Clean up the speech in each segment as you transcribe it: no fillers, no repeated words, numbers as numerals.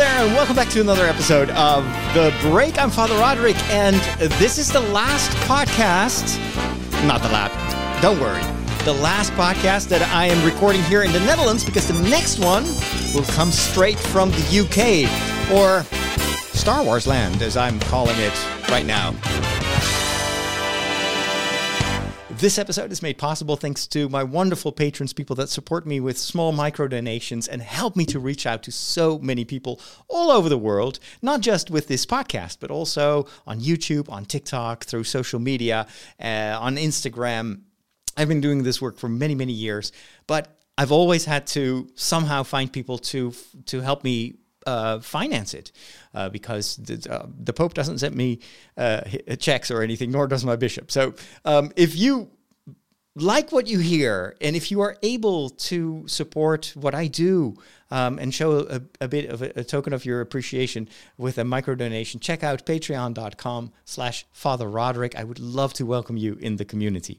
there, and welcome back to another episode of The Break. I'm Father Roderick, and this is the last podcast. Not the last. Don't worry. The last podcast that I am recording here in the Netherlands, because the next one will come straight from the UK, or Star Wars Land, as I'm calling it right now. This episode is made possible thanks to my wonderful patrons, people that support me with small micro donations and help me to reach out to so many people all over the world, not just with this podcast, but also on YouTube, on TikTok, through social media, on Instagram. I've been doing this work for many, many years, but I've always had to somehow find people to help me finance it, because the Pope doesn't send me checks or anything, nor does my bishop. So if you like what you hear, and if you are able to support what I do and show a bit of a token of your appreciation with a micro donation, check out patreon.com/Father Roderick. I would love to welcome you in the community.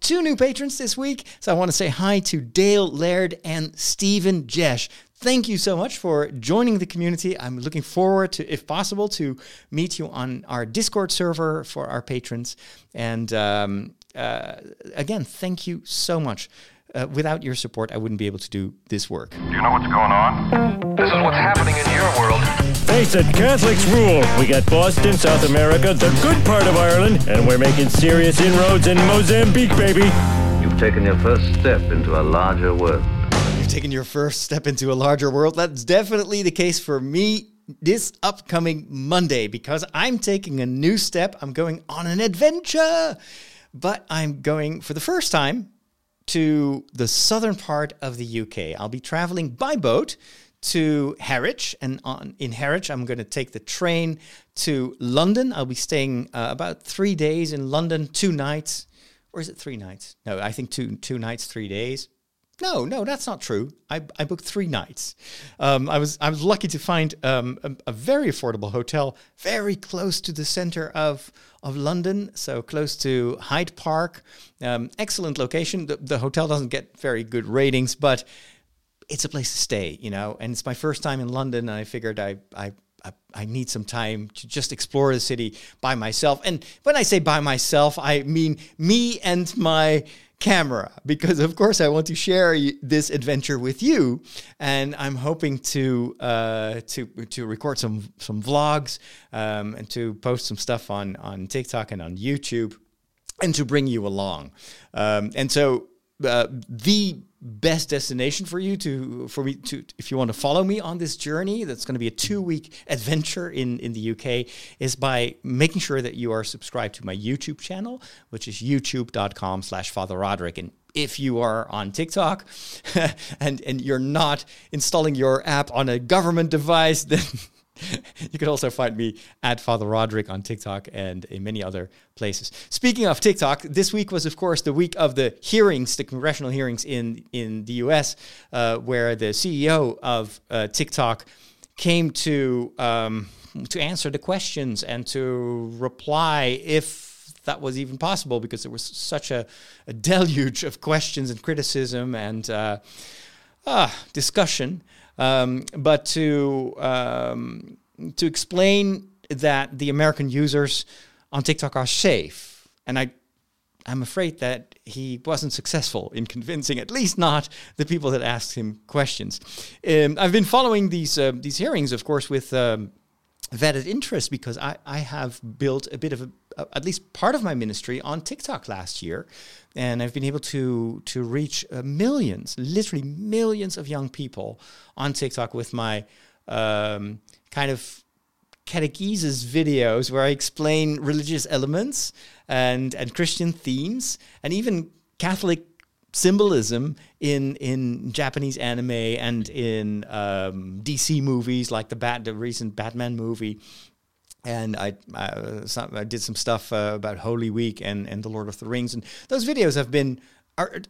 Two new patrons this week, so I want to say hi to Dale Laird and Stephen Jesh. Thank you so much for joining the community. I'm looking forward to, if possible, to meet you on our Discord server for our patrons. And again, thank you so much. Without your support, I wouldn't be able to do this work. Do you know what's going on? This is what's happening in your world. Face it, Catholics rule. We got Boston, South America, the good part of Ireland, and we're making serious inroads in Mozambique, baby. You've taken your first step into a larger world. Taking your first step into a larger world. That's definitely the case for me this upcoming Monday, because I'm taking a new step. I'm going on an adventure, but I'm going for the first time to the southern part of the UK. I'll be traveling by boat to Harwich, and in Harwich, I'm going to take the train to London. I'll be staying about 3 days in London, 2 nights, or is it 3 nights? No, I think two nights, 3 days. No, that's not true. I booked 3 nights. I was lucky to find a very affordable hotel very close to the center of London, so close to Hyde Park. Excellent location. The hotel doesn't get very good ratings, but it's a place to stay, you know. And it's my first time in London, and I figured I need some time to just explore the city by myself. And when I say by myself, I mean me and my camera, because of course I want to share this adventure with you, and I'm hoping to record some vlogs and to post some stuff on TikTok and on YouTube, and to bring you along. And so the best destination for you for me, if you want to follow me on this journey, that's going to be a 2-week adventure in the UK, is by making sure that you are subscribed to my YouTube channel, which is youtube.com/Father Roderick. And if you are on TikTok and you're not installing your app on a government device, then you can also find me at Father Roderick on TikTok and in many other places. Speaking of TikTok, this week was, of course, the week of the hearings, the congressional hearings in the US, where the CEO of TikTok came to answer the questions and to reply, if that was even possible, because there was such a deluge of questions and criticism and discussion. But to explain that the American users on TikTok are safe. And I'm afraid that he wasn't successful in convincing, at least not the people that asked him questions. I've been following these hearings, of course, with vetted interest, because I have built a bit of at least part of my ministry on TikTok last year. And I've been able to reach millions, literally millions of young people on TikTok with my kind of catechesis videos, where I explain religious elements and Christian themes, and even Catholic symbolism in Japanese anime and in DC movies, like the recent Batman movie. And I did some stuff about Holy Week and the Lord of the Rings. And those videos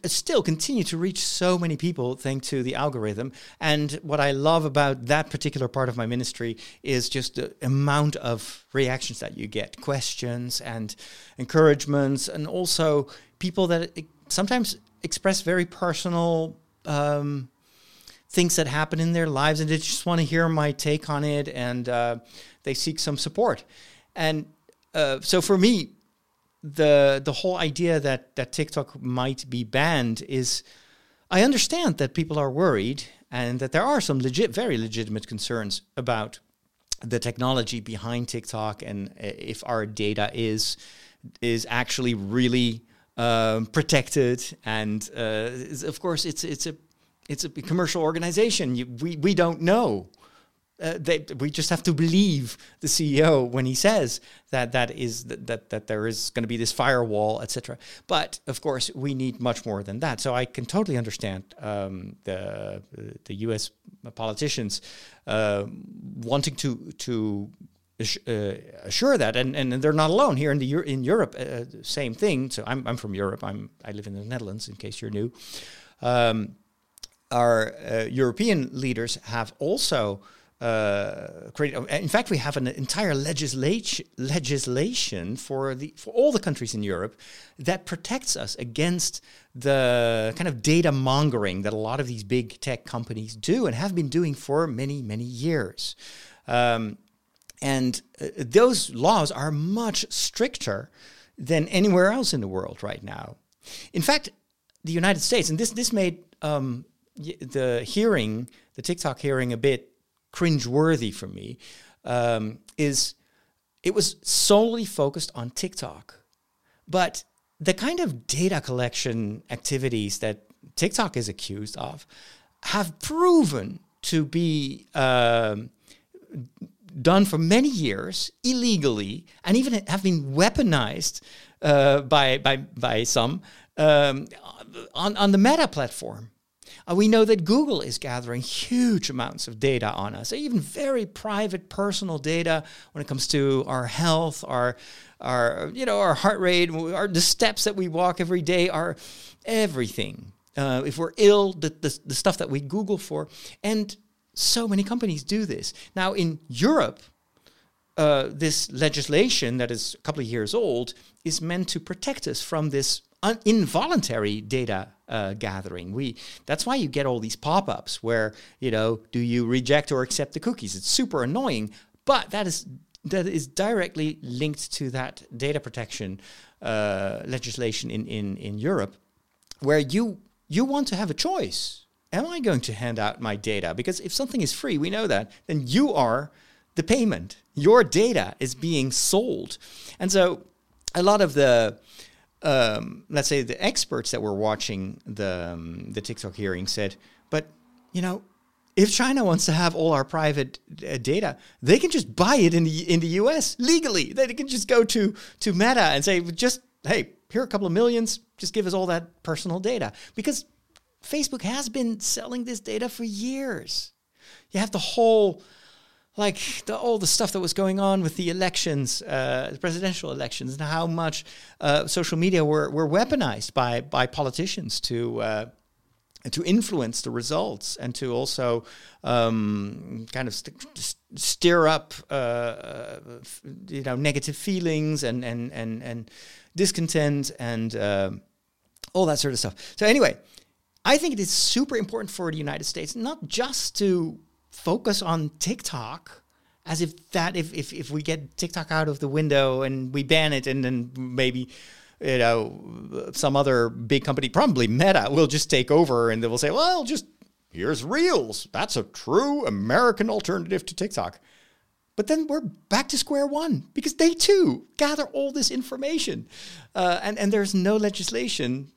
still continue to reach so many people, thanks to the algorithm. And what I love about that particular part of my ministry is just the amount of reactions that you get, questions and encouragements, and also people that sometimes express very personal things that happen in their lives, and they just want to hear my take on it, and they seek some support. And so for me, the whole idea that TikTok might be banned is, I understand that people are worried and that there are some very legitimate concerns about the technology behind TikTok, and if our data is actually really protected. And of course, it's a commercial organization. We don't know. We just have to believe the CEO when he says that there is going to be this firewall, etc. But of course, we need much more than that. So I can totally understand the U.S. politicians wanting to assure that, and they're not alone. Here in Europe, same thing. So I'm from Europe. I live in the Netherlands, in case you're new. Our European leaders have also created. In fact, we have an entire legislation for all the countries in Europe that protects us against the kind of data mongering that a lot of these big tech companies do and have been doing for many, many years. And those laws are much stricter than anywhere else in the world right now. In fact, the United States, and this made the TikTok hearing a bit cringeworthy for me, it was solely focused on TikTok. But the kind of data collection activities that TikTok is accused of have proven to be done for many years illegally, and even have been weaponized by some on the Meta platform. We know that Google is gathering huge amounts of data on us, even very private, personal data when it comes to our health, our heart rate, the steps that we walk every day, our everything. If we're ill, the stuff that we Google for, and so many companies do this now in Europe. This legislation that is a couple of years old is meant to protect us from this involuntary data gathering. That's why you get all these pop-ups where, do you reject or accept the cookies? It's super annoying, but that is directly linked to that data protection legislation in Europe, where you want to have a choice. Am I going to hand out my data? Because if something is free, we know that, then you are the payment. Your data is being sold. And so a lot of the, let's say, the experts that were watching the TikTok hearing said, but, if China wants to have all our private data, they can just buy it in the US legally. They can just go to Meta and say, just, hey, here are a couple of millions, just give us all that personal data. Because Facebook has been selling this data for years. You have the whole... all the stuff that was going on with the elections, the presidential elections, and how much social media were weaponized by politicians to influence the results, and to also kind of stir up negative feelings and discontent and all that sort of stuff. So anyway, I think it is super important for the United States not just to focus on TikTok, as if we get TikTok out of the window and we ban it, and then maybe some other big company, probably Meta, will just take over, and they will say, well, just here's Reels. That's a true American alternative to TikTok. But then we're back to square one, because they too gather all this information, and there's no legislation,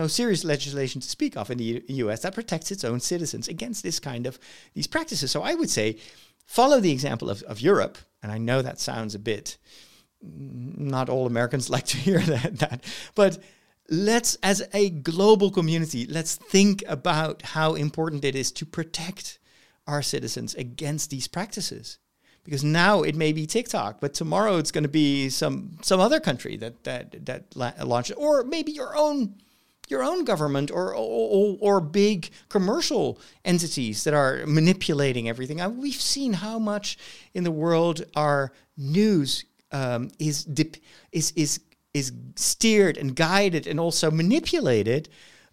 no serious legislation to speak of in the U.S. that protects its own citizens against this kind of these practices. So I would say, follow the example of Europe, and I know that sounds a bit. Not all Americans like to hear that, but. Let's, as a global community, let's think about how important it is to protect our citizens against these practices, because now it may be TikTok, but tomorrow it's going to be some other country that launches, or maybe your own government or big commercial entities that are manipulating everything. We've seen how much in the world our news is steered and guided and also manipulated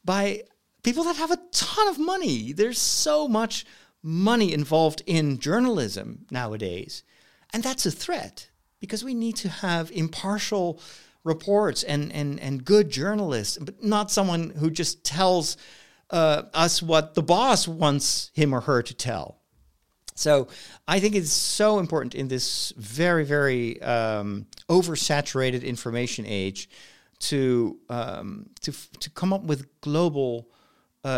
by people that have a ton of money. There's so much money involved in journalism nowadays. And that's a threat because we need to have impartial reports and good journalists, but not someone who just tells us what the boss wants him or her to tell. So I think it's so important in this very, very oversaturated information age to come up with global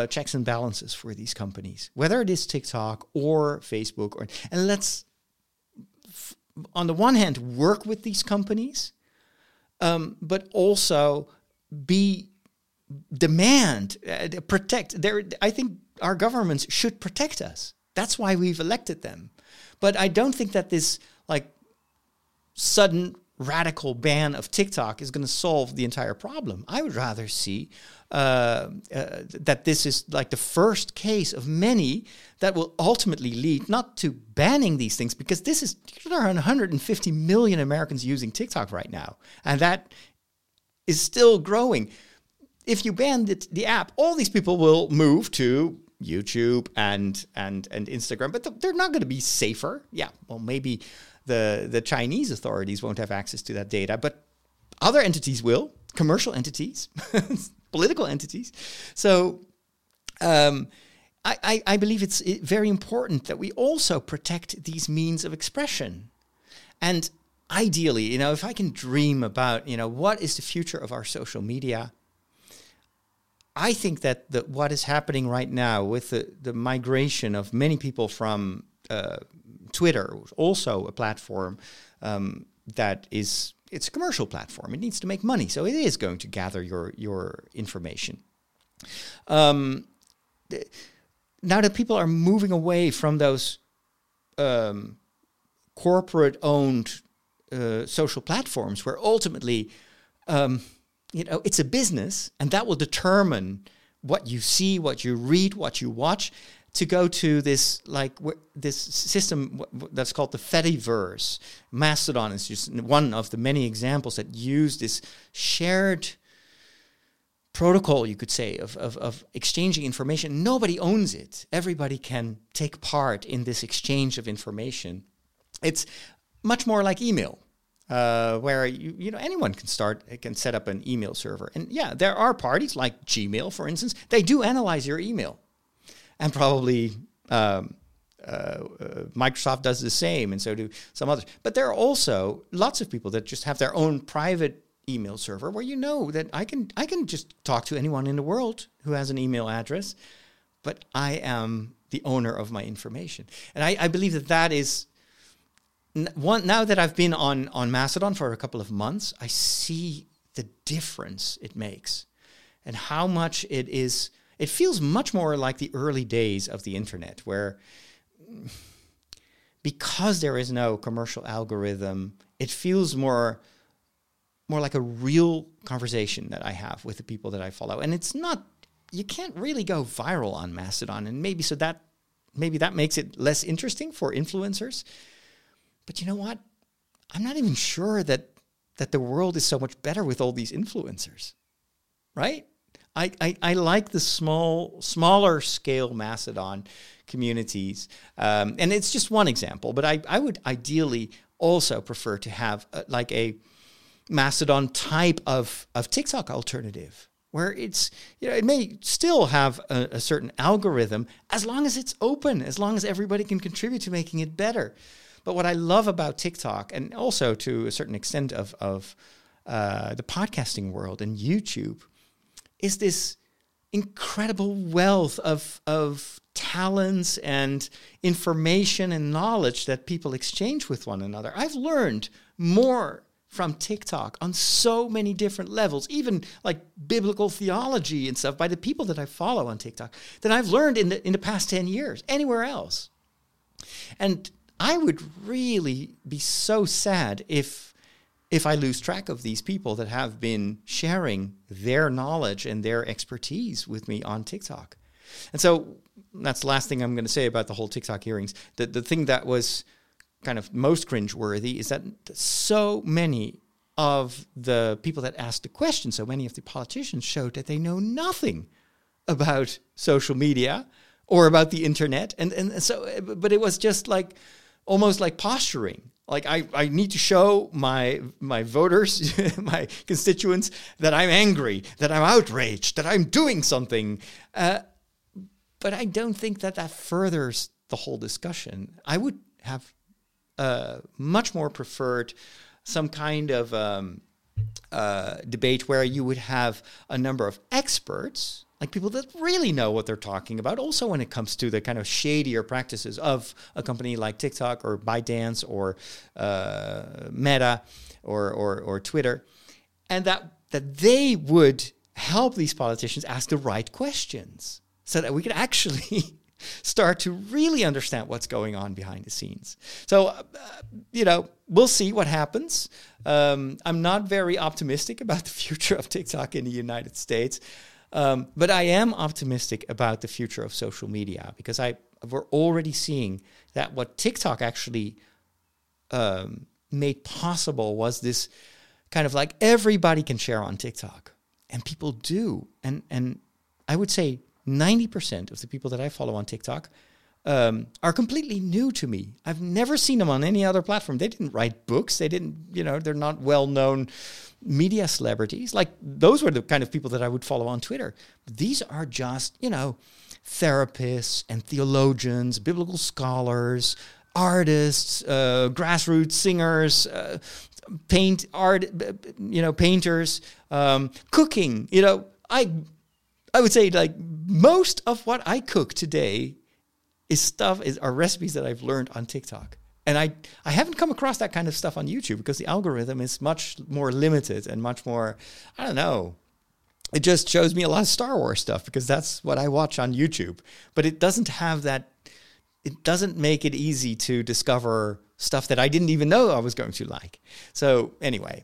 checks and balances for these companies, whether it is TikTok or Facebook, and let's, on the one hand, work with these companies, but also protect. I think our governments should protect us. That's why we've elected them. But I don't think that this sudden radical ban of TikTok is going to solve the entire problem. I would rather see that this is the first case of many that will ultimately lead not to banning these things, because there are 150 million Americans using TikTok right now, and that is still growing. If you ban the app, all these people will move to YouTube and Instagram, but they're not going to be safer. Yeah, well, maybe the Chinese authorities won't have access to that data, but other entities will, commercial entities, political entities. So I believe it's very important that we also protect these means of expression. And ideally, if I can dream about, what is the future of our social media, I think that what is happening right now with the migration of many people from Twitter, also a platform it's a commercial platform. It needs to make money, so it is going to gather your information. Now that people are moving away from those corporate-owned social platforms, where ultimately it's a business, and that will determine what you see, what you read, what you watch, to go to this system that's called the Fediverse. Mastodon is just one of the many examples that use this shared protocol, you could say, of exchanging information. Nobody owns it. Everybody can take part in this exchange of information. It's much more like email. Where anyone can set up an email server, and there are parties like Gmail, for instance. They do analyze your email, and probably Microsoft does the same, and so do some others. But there are also lots of people that just have their own private email server, where that I can just talk to anyone in the world who has an email address, but I am the owner of my information, and I believe that is. Now that I've been on Mastodon for a couple of months, I see the difference it makes and how much it is. It feels much more like the early days of the internet, where because there is no commercial algorithm, it feels more like a real conversation that I have with the people that I follow. And it's not, you can't really go viral on Mastodon, and maybe that makes it less interesting for influencers. But you know what? I'm not even sure that the world is so much better with all these influencers, right? I like the smaller scale Mastodon communities. And it's just one example, but I would ideally also prefer to have a Mastodon type of TikTok alternative, where it's, it may still have a certain algorithm, as long as it's open, as long as everybody can contribute to making it better. But what I love about TikTok, and also to a certain extent of the podcasting world and YouTube, is this incredible wealth of talents and information and knowledge that people exchange with one another. I've learned more from TikTok on so many different levels, even biblical theology and stuff, by the people that I follow on TikTok, than I've learned in the past 10 years anywhere else. And I would really be so sad if I lose track of these people that have been sharing their knowledge and their expertise with me on TikTok. And so that's the last thing I'm going to say about the whole TikTok hearings. The thing that was kind of most cringeworthy is that so many of the people that asked the question, so many of the politicians, showed that they know nothing about social media or about the internet. And so, but it was just like, almost like posturing. Like I need to show my voters, my constituents, that I'm angry, that I'm outraged, that I'm doing something. But I don't think that furthers the whole discussion. I would have much more preferred some kind of debate where you would have a number of experts, like people that really know what they're talking about, also when it comes to the kind of shadier practices of a company like TikTok or ByteDance or Meta or Twitter, and that they would help these politicians ask the right questions so that we could actually start to really understand what's going on behind the scenes. So, we'll see what happens. I'm not very optimistic about the future of TikTok in the United States, but I am optimistic about the future of social media, because we're already seeing that what TikTok actually made possible was this kind of like everybody can share on TikTok, and people do. And I would say 90% of the people that I follow on TikTok are completely new to me. I've never seen them on any other platform. They didn't write books. They didn't, they're not well-known media celebrities. Like, those were the kind of people that I would follow on Twitter. But these are just, therapists and theologians, biblical scholars, artists, grassroots singers, paint art, painters, cooking. I would say, like, most of what I cook today are recipes that I've learned on TikTok. And I haven't come across that kind of stuff on YouTube, because the algorithm is much more limited and much more, I don't know. It just shows me a lot of Star Wars stuff because that's what I watch on YouTube. But it doesn't have that, it doesn't make it easy to discover stuff that I didn't even know I was going to like. So anyway,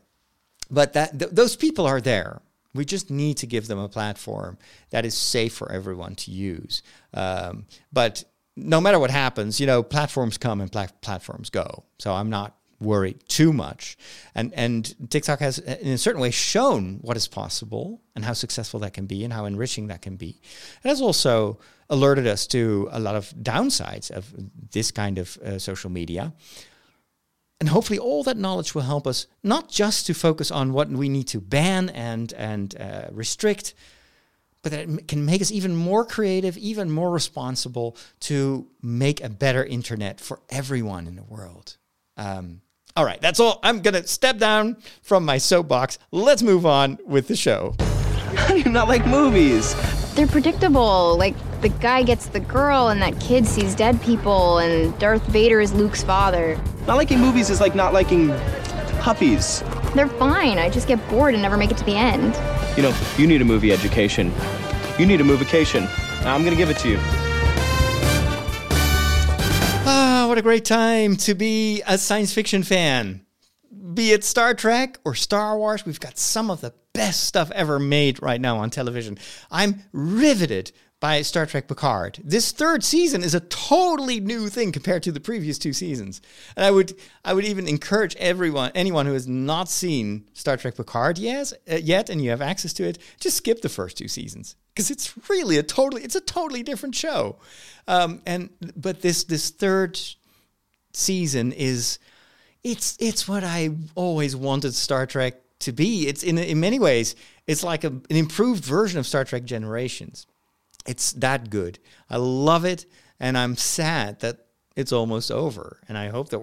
but those people are there. We just need to give them a platform that is safe for everyone to use. But no matter what happens, platforms come and platforms go. So I'm not worried too much. And TikTok has, in a certain way, shown what is possible and how successful that can be and how enriching that can be. It has also alerted us to a lot of downsides of this kind of social media. And hopefully all that knowledge will help us not just to focus on what we need to ban and restrict, but that it can make us even more creative, even more responsible to make a better internet for everyone in the world. All right, that's all. I'm going to step down from my soapbox. Let's move on with the show. How do you not like movies? They're predictable. Like, the guy gets the girl, and that kid sees dead people, and Darth Vader is Luke's father. Not liking movies is like not liking puppies. They're fine. I just get bored and never make it to the end. You need a movie education. You need a movication. I'm going to give it to you. Ah, what a great time to be a science fiction fan. Be it Star Trek or Star Wars, we've got some of the best stuff ever made right now on television. I'm riveted by Star Trek Picard. This third season is a totally new thing compared to the previous two seasons. And I would even encourage anyone who has not seen Star Trek Picard yet, and you have access to it, just skip the first two seasons, because it's really a totally different show. But this third season it's what I always wanted Star Trek to be. It's in many ways, it's like an improved version of Star Trek Generations. It's that good. I love it, and I'm sad that it's almost over. And I hope that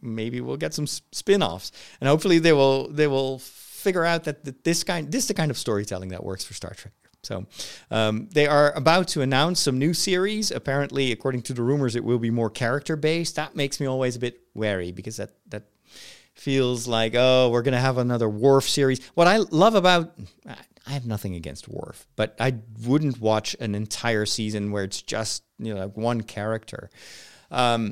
maybe we'll get some spin-offs, and hopefully they will figure out that this is the kind of storytelling that works for Star Trek. So they are about to announce some new series. Apparently, according to the rumors, it will be more character-based. That makes me always a bit wary, because that feels like, oh, we're going to have another Worf series. What I love about... I have nothing against Worf, but I wouldn't watch an entire season where it's just one character. I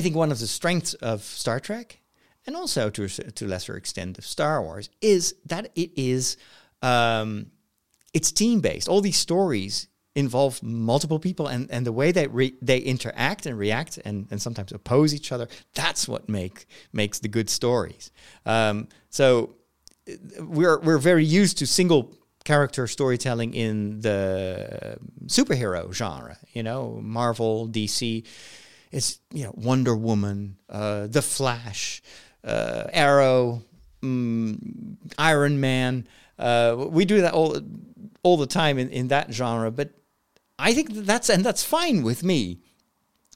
think one of the strengths of Star Trek, and also to a lesser extent of Star Wars, is that it is... it's team-based. All these stories involve multiple people, and the way they interact and react and sometimes oppose each other, that's what makes the good stories. So we're very used to single character storytelling in the superhero genre, you know, Marvel, DC. It's, you know, Wonder Woman, The Flash, Arrow, Iron Man. We do that all the time in that genre, but I think that's fine with me.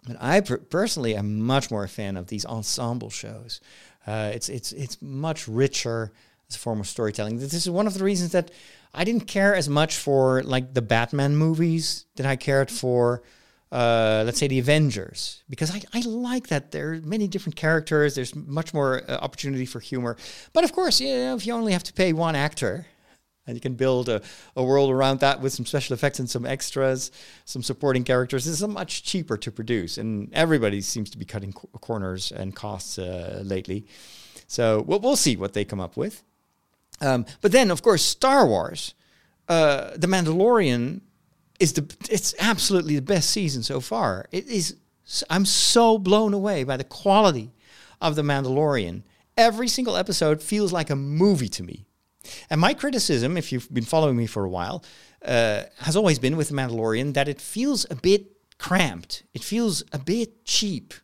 But I personally am much more a fan of these ensemble shows. It's much richer as a form of storytelling. This is one of the reasons that I didn't care as much for like the Batman movies that I cared for, let's say, the Avengers, because I like that there are many different characters. There's much more opportunity for humor. But of course, you know, if you only have to pay one actor and you can build a world around that with some special effects and some extras, some supporting characters, it's much cheaper to produce. And everybody seems to be cutting corners and costs lately. So we'll see what they come up with. But then, of course, Star Wars, The Mandalorian, it's absolutely the best season so far. It is. I'm so blown away by the quality of The Mandalorian. Every single episode feels like a movie to me. And my criticism, if you've been following me for a while, has always been with The Mandalorian that it feels a bit cramped. It feels a bit cheap.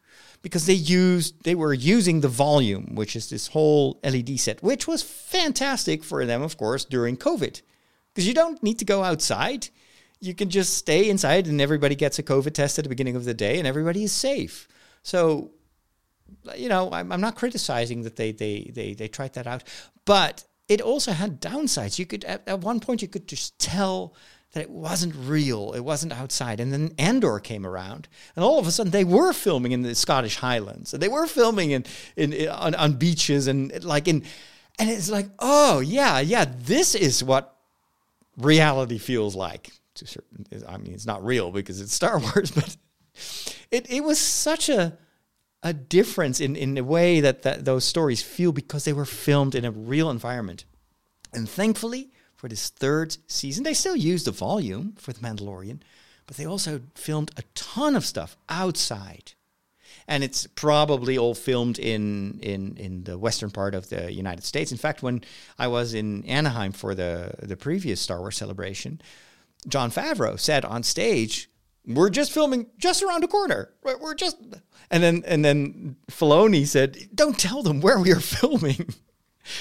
Because they were using the volume, which is this whole LED set, which was fantastic for them, of course, during COVID. Because you don't need to go outside. You can just stay inside and everybody gets a COVID test at the beginning of the day and everybody is safe. So, you know, I'm not criticizing that they tried that out. But it also had downsides. You could, at one point, you could just tell that it wasn't real, it wasn't outside. And then Andor came around, and all of a sudden they were filming in the Scottish Highlands, and they were filming on beaches, and it's like, oh yeah, this is what reality feels like. I mean, it's not real because it's Star Wars, but it was such a difference in the way that those stories feel because they were filmed in a real environment, and thankfully, for this third season, they still used the volume for The Mandalorian, but they also filmed a ton of stuff outside. And it's probably all filmed in the western part of the United States. In fact, when I was in Anaheim for the previous Star Wars Celebration, Jon Favreau said on stage, "We're just filming just around the corner. We're just..." And then Filoni said, "Don't tell them where we are filming."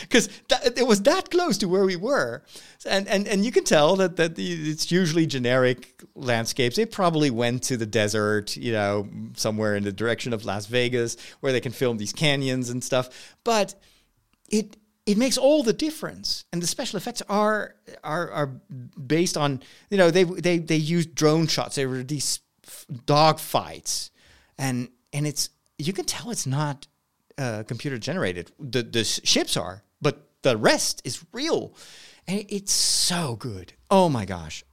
Because it was that close to where we were. And you can tell that it's usually generic landscapes. They probably went to the desert, you know, somewhere in the direction of Las Vegas where they can film these canyons and stuff. But it makes all the difference. And the special effects are based on, you know, they used drone shots. There were these dog fights. And it's, you can tell it's not computer generated. The ships are, but the rest is real, and it's so good. Oh my gosh!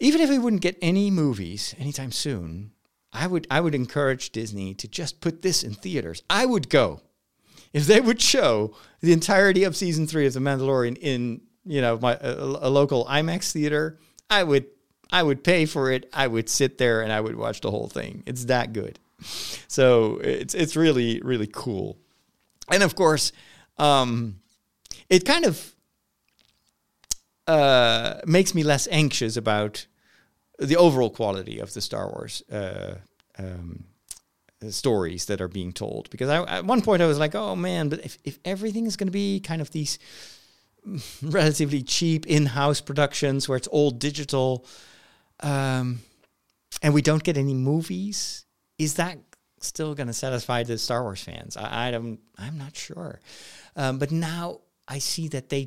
Even if we wouldn't get any movies anytime soon, I would encourage Disney to just put this in theaters. I would go if they would show the entirety of season 3 of The Mandalorian in, you know, a local IMAX theater. I would pay for it. I would sit there and I would watch the whole thing. It's that good. So it's really, really cool. And of course, it kind of makes me less anxious about the overall quality of the Star Wars stories that are being told. Because at one point I was like, oh man, but if everything is going to be kind of these relatively cheap in-house productions where it's all digital, and we don't get any movies... Is that still going to satisfy the Star Wars fans? I'm not sure. But now I see that they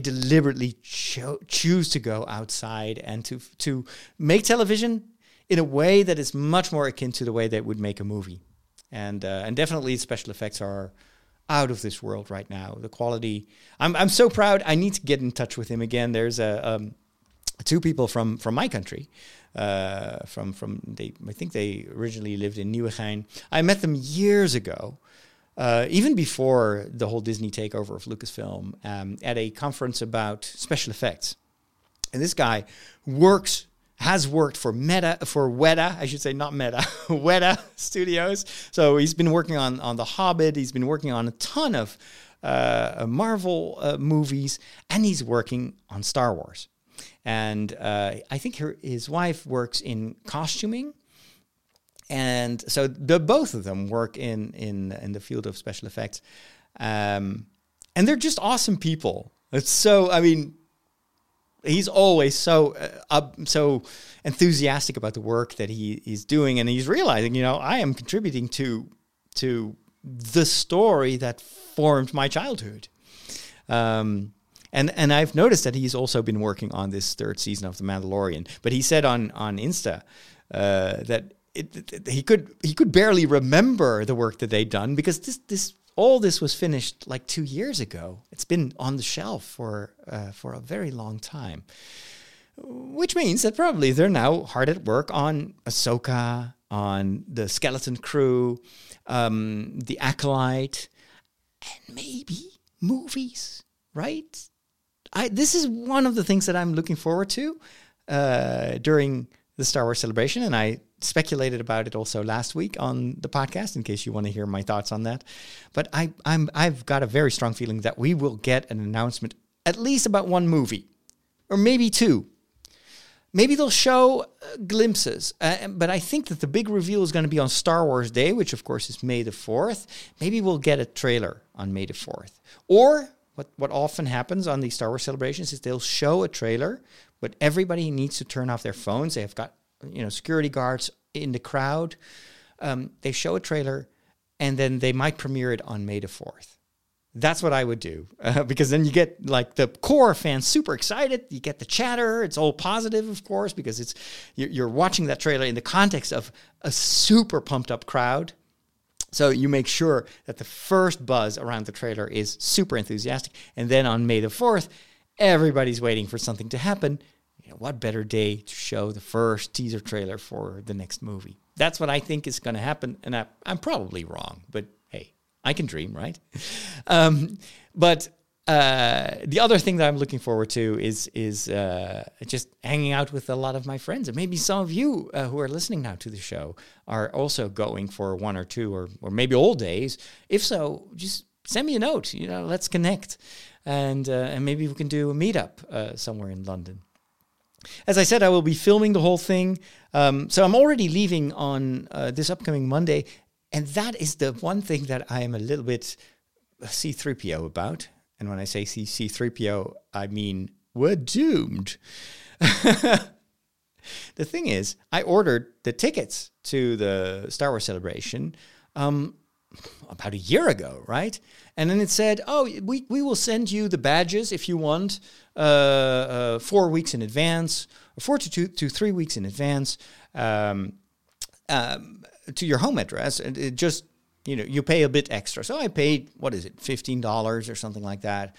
deliberately choose to go outside and to make television in a way that is much more akin to the way they would make a movie. And definitely special effects are out of this world right now. The quality, I'm so proud. I need to get in touch with him again. There's two people from my country. I think they originally lived in Nieuwegein. I met them years ago, even before the whole Disney takeover of Lucasfilm, at a conference about special effects. And this guy has worked for Weta Studios. So he's been working on The Hobbit. He's been working on a ton of Marvel movies, and he's working on Star Wars. And I think his wife works in costuming. And so the both of them work in the field of special effects. And they're just awesome people. It's so, I mean, he's always so so enthusiastic about the work that he's doing. And he's realizing, you know, I am contributing to the story that formed my childhood. And I've noticed that he's also been working on this third season of The Mandalorian. But he said on Insta that he could barely remember the work that they'd done, because this was finished like 2 years ago. It's been on the shelf for a very long time, which means that probably they're now hard at work on Ahsoka, on the Skeleton Crew, the Acolyte, and maybe movies. Right? This is one of the things that I'm looking forward to during the Star Wars Celebration, and I speculated about it also last week on the podcast, in case you want to hear my thoughts on that. But I've got a very strong feeling that we will get an announcement at least about one movie, or maybe two. Maybe they'll show glimpses, but I think that the big reveal is going to be on Star Wars Day, which of course is May the 4th. Maybe we'll get a trailer on May the 4th, or what often happens on the Star Wars celebrations is they'll show a trailer, but everybody needs to turn off their phones. They have got, you know, security guards in the crowd. They show a trailer, and then they might premiere it on May the 4th. That's what I would do, because then you get like the core fans super excited. You get the chatter. It's all positive, of course, because it's you're watching that trailer in the context of a super pumped up crowd. So you make sure that the first buzz around the trailer is super enthusiastic. And then on May the 4th, everybody's waiting for something to happen. You know, what better day to show the first teaser trailer for the next movie? That's what I think is going to happen. And I'm probably wrong, but hey, I can dream, right? The other thing that I'm looking forward to is just hanging out with a lot of my friends. And maybe some of you who are listening now to the show are also going for one or two or maybe all days. If so, just send me a note. You know, let's connect. And maybe we can do a meetup somewhere in London. As I said, I will be filming the whole thing. So I'm already leaving on this upcoming Monday. And that is the one thing that I am a little bit C-3PO about. And when I say C-3PO, I mean we're doomed. The thing is, I ordered the tickets to the Star Wars Celebration about a year ago, right? And then it said, oh, we will send you the badges if you want 4 weeks in advance, 4 to 3 weeks in advance to your home address. And it just... You know, you pay a bit extra. So I paid, what is it, $15 or something like that.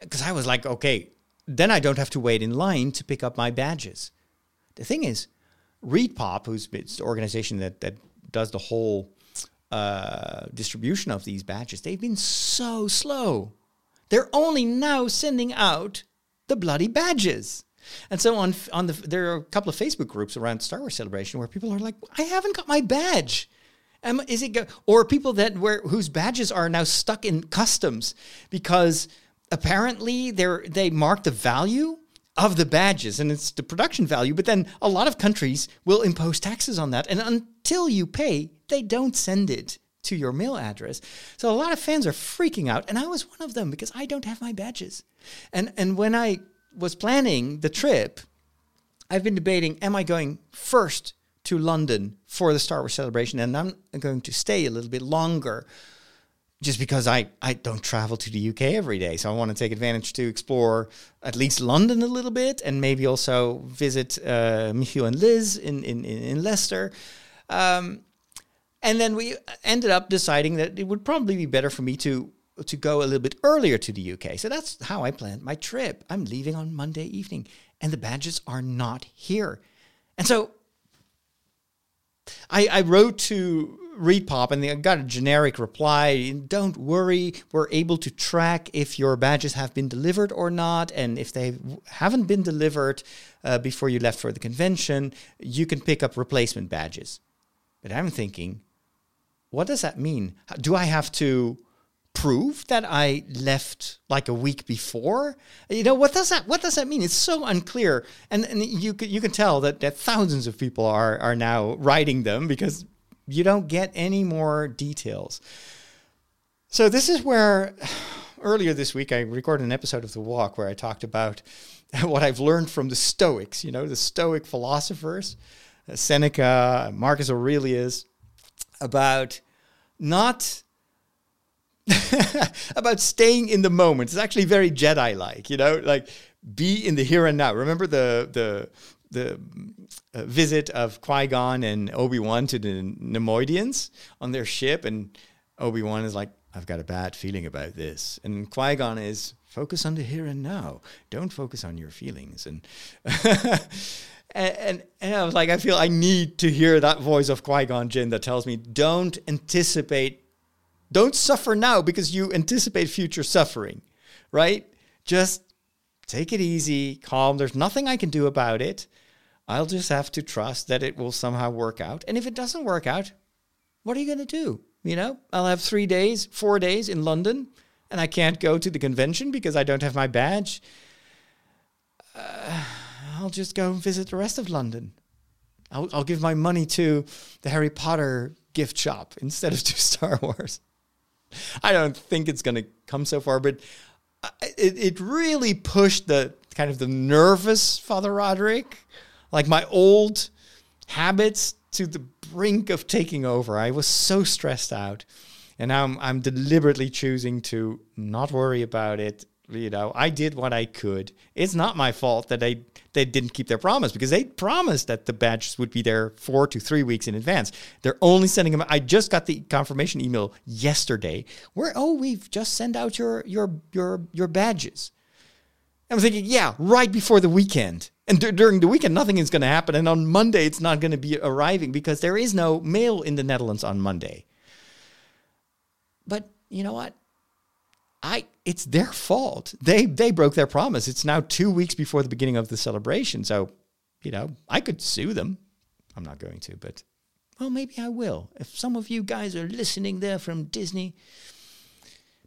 Because I was like, okay, then I don't have to wait in line to pick up my badges. The thing is, ReadPop, who's the organization that does the whole distribution of these badges, they've been so slow. They're only now sending out the bloody badges. And so there are a couple of Facebook groups around Star Wars Celebration where people are like, I haven't got my badge. Or people whose badges are now stuck in customs because apparently they mark the value of the badges, and it's the production value, but then a lot of countries will impose taxes on that, and until you pay, they don't send it to your mail address. So a lot of fans are freaking out, and I was one of them because I don't have my badges. And when I was planning the trip, I've been debating, am I going first to London for the Star Wars Celebration, and I'm going to stay a little bit longer just because I don't travel to the UK every day. So I want to take advantage to explore at least London a little bit, and maybe also visit Michiel and Liz in Leicester. And then we ended up deciding that it would probably be better for me to go a little bit earlier to the UK. So that's how I planned my trip. I'm leaving on Monday evening, and the badges are not here. And so... I wrote to ReadPop, and I got a generic reply. Don't worry, we're able to track if your badges have been delivered or not. And if they haven't been delivered before you left for the convention, you can pick up replacement badges. But I'm thinking, what does that mean? Do I have to proof that I left like a week before? You know, what does that mean? It's so unclear. And you can tell that thousands of people are now writing them because you don't get any more details. So this is where earlier this week I recorded an episode of The Walk where I talked about what I've learned from the Stoics, you know, the Stoic philosophers, Seneca, Marcus Aurelius, about not... about staying in the moment. It's actually very Jedi-like, you know, like be in the here and now. Remember the visit of Qui-Gon and Obi-Wan to the Nemoidians on their ship, and Obi-Wan is like, I've got a bad feeling about this. And Qui-Gon is, focus on the here and now. Don't focus on your feelings. And and I was like, I feel I need to hear that voice of Qui-Gon Jinn that tells me, don't anticipate. Don't suffer now because you anticipate future suffering, right? Just take it easy, calm. There's nothing I can do about it. I'll just have to trust that it will somehow work out. And if it doesn't work out, what are you going to do? You know, I'll have 3 days, 4 days in London, and I can't go to the convention because I don't have my badge. I'll just go and visit the rest of London. I'll give my money to the Harry Potter gift shop instead of to Star Wars. I don't think it's going to come so far, but it really pushed the kind of the nervous Father Roderick, like my old habits, to the brink of taking over. I was so stressed out, and now I'm deliberately choosing to not worry about it. You know, I did what I could. It's not my fault that they didn't keep their promise, because they promised that the badges would be there 4 to 3 weeks in advance. They're only sending them. I just got the confirmation email yesterday where, oh, we've just sent out your badges. I'm thinking, yeah, right before the weekend. And during the weekend, nothing is going to happen. And on Monday, it's not going to be arriving because there is no mail in the Netherlands on Monday. But you know what? It's their fault. They broke their promise. It's now 2 weeks before the beginning of the celebration. So, you know, I could sue them. I'm not going to, but, well, maybe I will. If some of you guys are listening there from Disney,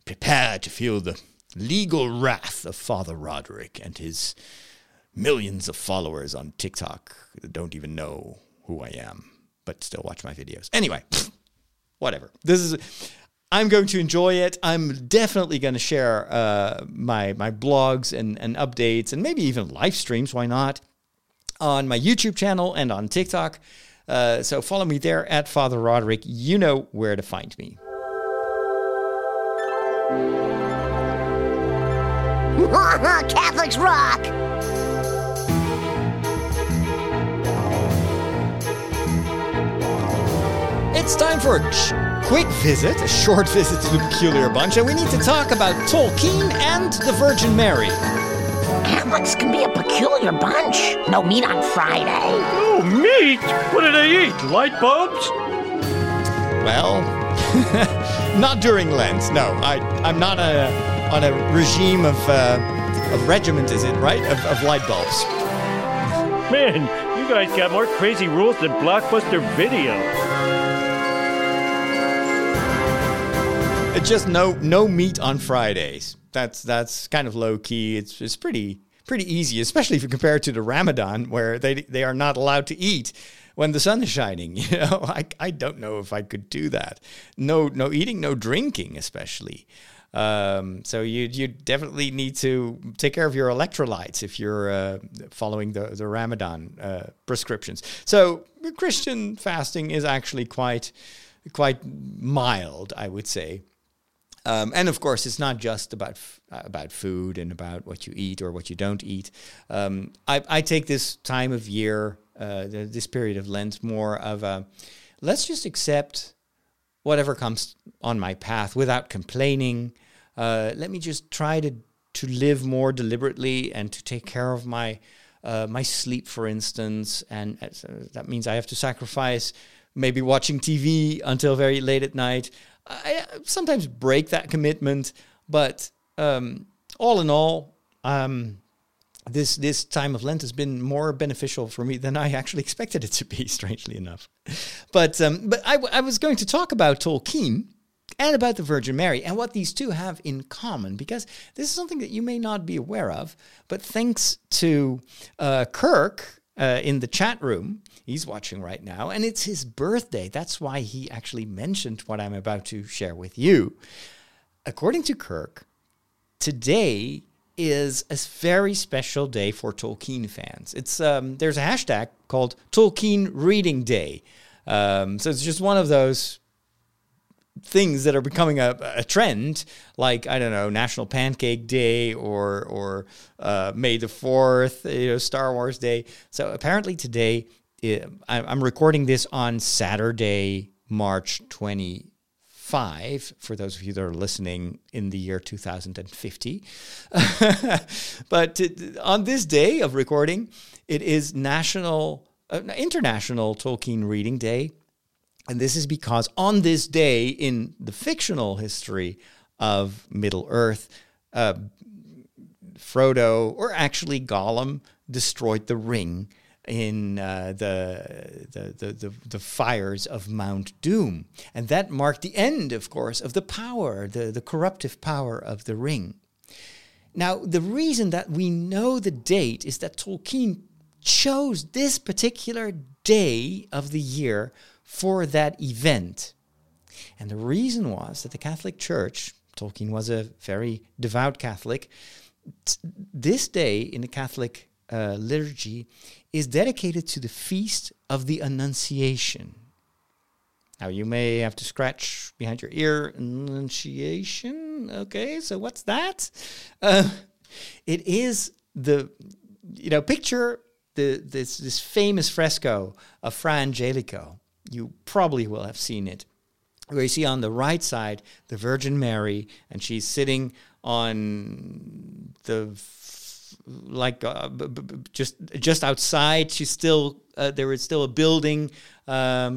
prepare to feel the legal wrath of Father Roderick and his millions of followers on TikTok that don't even know who I am, but still watch my videos. Anyway, whatever. I'm going to enjoy it. I'm definitely going to share my blogs and updates and maybe even live streams, why not, on my YouTube channel and on TikTok. So follow me there at Father Roderick. You know where to find me. Catholics rock! It's time for a short visit to the Peculiar Bunch, and we need to talk about Tolkien and the Virgin Mary. Catholics can be a peculiar bunch. No meat on Friday. Oh, meat? What do they eat? Light bulbs? Well, not during Lent. No, I'm not on a regime of regiment, is it, right? Of light bulbs. Man, you guys got more crazy rules than Blockbuster Video. Just no meat on Fridays. That's kind of low key. It's pretty easy, especially if you compare it to the Ramadan, where they are not allowed to eat when the sun is shining. You know, I don't know if I could do that. No eating, no drinking, especially. So you definitely need to take care of your electrolytes if you're following the Ramadan prescriptions. So Christian fasting is actually quite mild, I would say. And of course, it's not just about food and about what you eat or what you don't eat. I take this time of year, this period of Lent, more of a, let's just accept whatever comes on my path without complaining. Let me just try to live more deliberately and to take care of my sleep, for instance. And that means I have to sacrifice maybe watching TV until very late at night. I sometimes break that commitment, but all in all, this time of Lent has been more beneficial for me than I actually expected it to be, strangely enough. But I was going to talk about Tolkien and about the Virgin Mary and what these two have in common, because this is something that you may not be aware of, but thanks to Kirk in the chat room, he's watching right now, and it's his birthday. That's why he actually mentioned what I'm about to share with you. According to Kirk, today is a very special day for Tolkien fans. It's there's a hashtag called Tolkien Reading Day. So it's just one of those things that are becoming a trend, like, I don't know, National Pancake Day or May the 4th, you know, Star Wars Day. So apparently today, I'm recording this on Saturday, March 20th. For those of you that are listening in the year 2050. But on this day of recording, it is International Tolkien Reading Day. And this is because on this day in the fictional history of Middle-earth, Frodo, or actually Gollum, destroyed the ring in the fires of Mount Doom. And that marked the end, of course, of the power, the corruptive power of the ring. Now, the reason that we know the date is that Tolkien chose this particular day of the year for that event. And the reason was that the Catholic Church, Tolkien was a very devout Catholic, this day in the Catholic liturgy is dedicated to the Feast of the Annunciation. Now, you may have to scratch behind your ear, Annunciation? Okay, so what's that? It is the, you know, picture this famous fresco of Fra Angelico. You probably will have seen it, where you see on the right side the Virgin Mary, and she's sitting on the just outside. She's still there is still a building.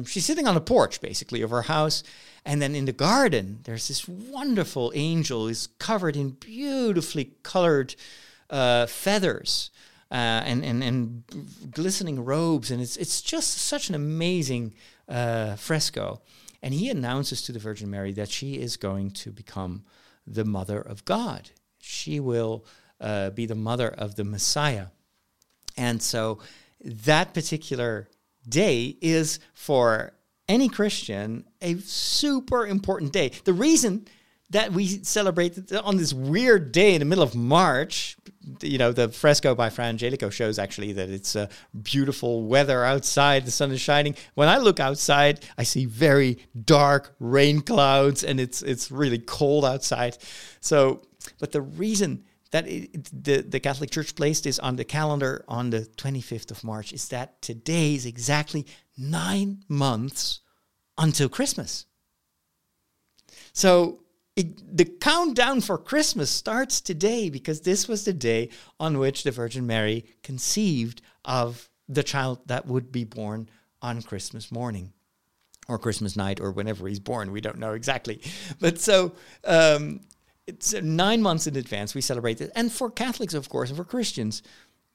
She's sitting on a porch, basically, of her house. And then in the garden, there's this wonderful angel who's covered in beautifully colored feathers and glistening robes. And it's just such an amazing fresco. And he announces to the Virgin Mary that she is going to become the mother of God. She will be the mother of the Messiah. And so that particular day is, for any Christian, a super important day. The reason that we celebrate on this weird day in the middle of March, you know, the fresco by Fra Angelico shows actually that it's beautiful weather outside, the sun is shining. When I look outside, I see very dark rain clouds, and it's really cold outside. So, but the reason that the Catholic Church placed this on the calendar on the 25th of March is that today is exactly 9 months until Christmas. So the countdown for Christmas starts today, because this was the day on which the Virgin Mary conceived of the child that would be born on Christmas morning, or Christmas night, or whenever he's born. We don't know exactly. But so it's 9 months in advance we celebrate this. And for Catholics, of course, and for Christians,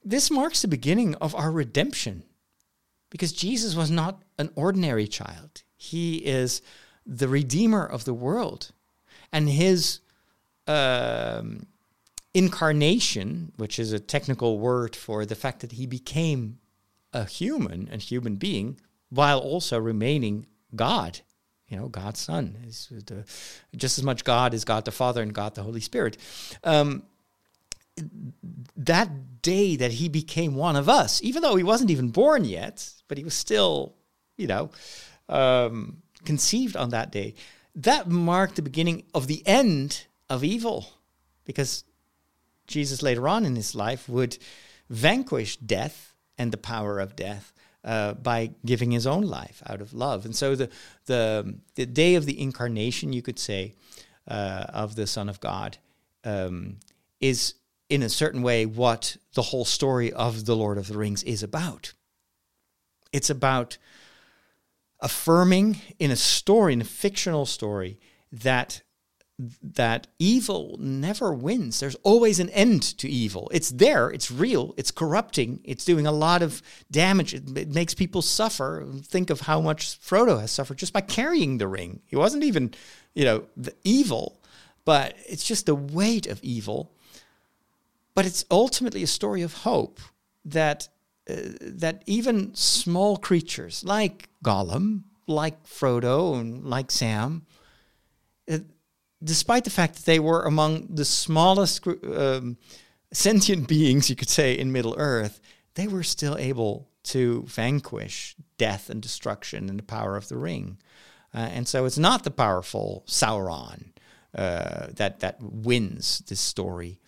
this marks the beginning of our redemption, because Jesus was not an ordinary child. He is the Redeemer of the world. And his incarnation, which is a technical word for the fact that he became a human being, while also remaining God. You know, God's Son is just as much God as God the Father and God the Holy Spirit. That day that he became one of us, even though he wasn't even born yet, but he was still, you know, conceived on that day, that marked the beginning of the end of evil, because Jesus later on in his life would vanquish death and the power of death by giving his own life out of love. And so the day of the incarnation, you could say, of the Son of God, is in a certain way what the whole story of The Lord of the Rings is about. It's about affirming in a story, in a fictional story, that evil never wins. There's always an end to evil. It's there, it's real, it's corrupting, it's doing a lot of damage. It makes people suffer. Think of how much Frodo has suffered just by carrying the ring. He wasn't even you know, the evil, but it's just the weight of evil. But it's ultimately a story of hope that that even small creatures like Gollum, like Frodo, and like Sam, despite the fact that they were among the smallest sentient beings, you could say, in Middle-earth, they were still able to vanquish death and destruction and the power of the ring. And so it's not the powerful Sauron that wins this story,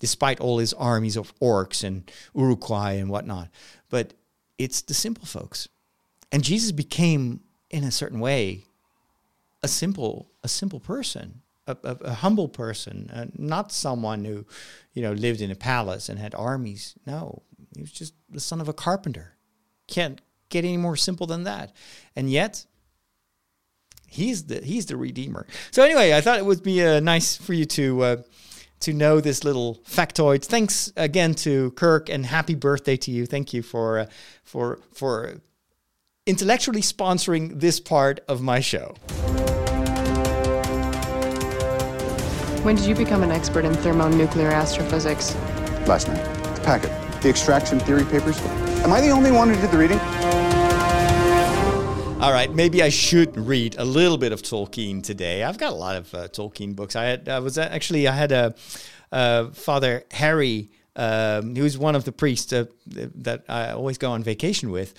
despite all his armies of orcs and Urukai and whatnot. But it's the simple folks. And Jesus became, in a certain way, a simple person, a humble person, not someone who, you know, lived in a palace and had armies. No, he was just the son of a carpenter. Can't get any more simple than that. And yet, he's the Redeemer. So anyway, I thought it would be nice for you to know this little factoid. Thanks again to Kirk, and happy birthday to you. Thank you for intellectually sponsoring this part of my show. When did you become an expert in thermonuclear astrophysics? Last night. The packet. The extraction theory papers. Am I the only one who did the reading? All right, maybe I should read a little bit of Tolkien today. I've got a lot of Tolkien books. I had Father Harry, who's one of the priests that I always go on vacation with.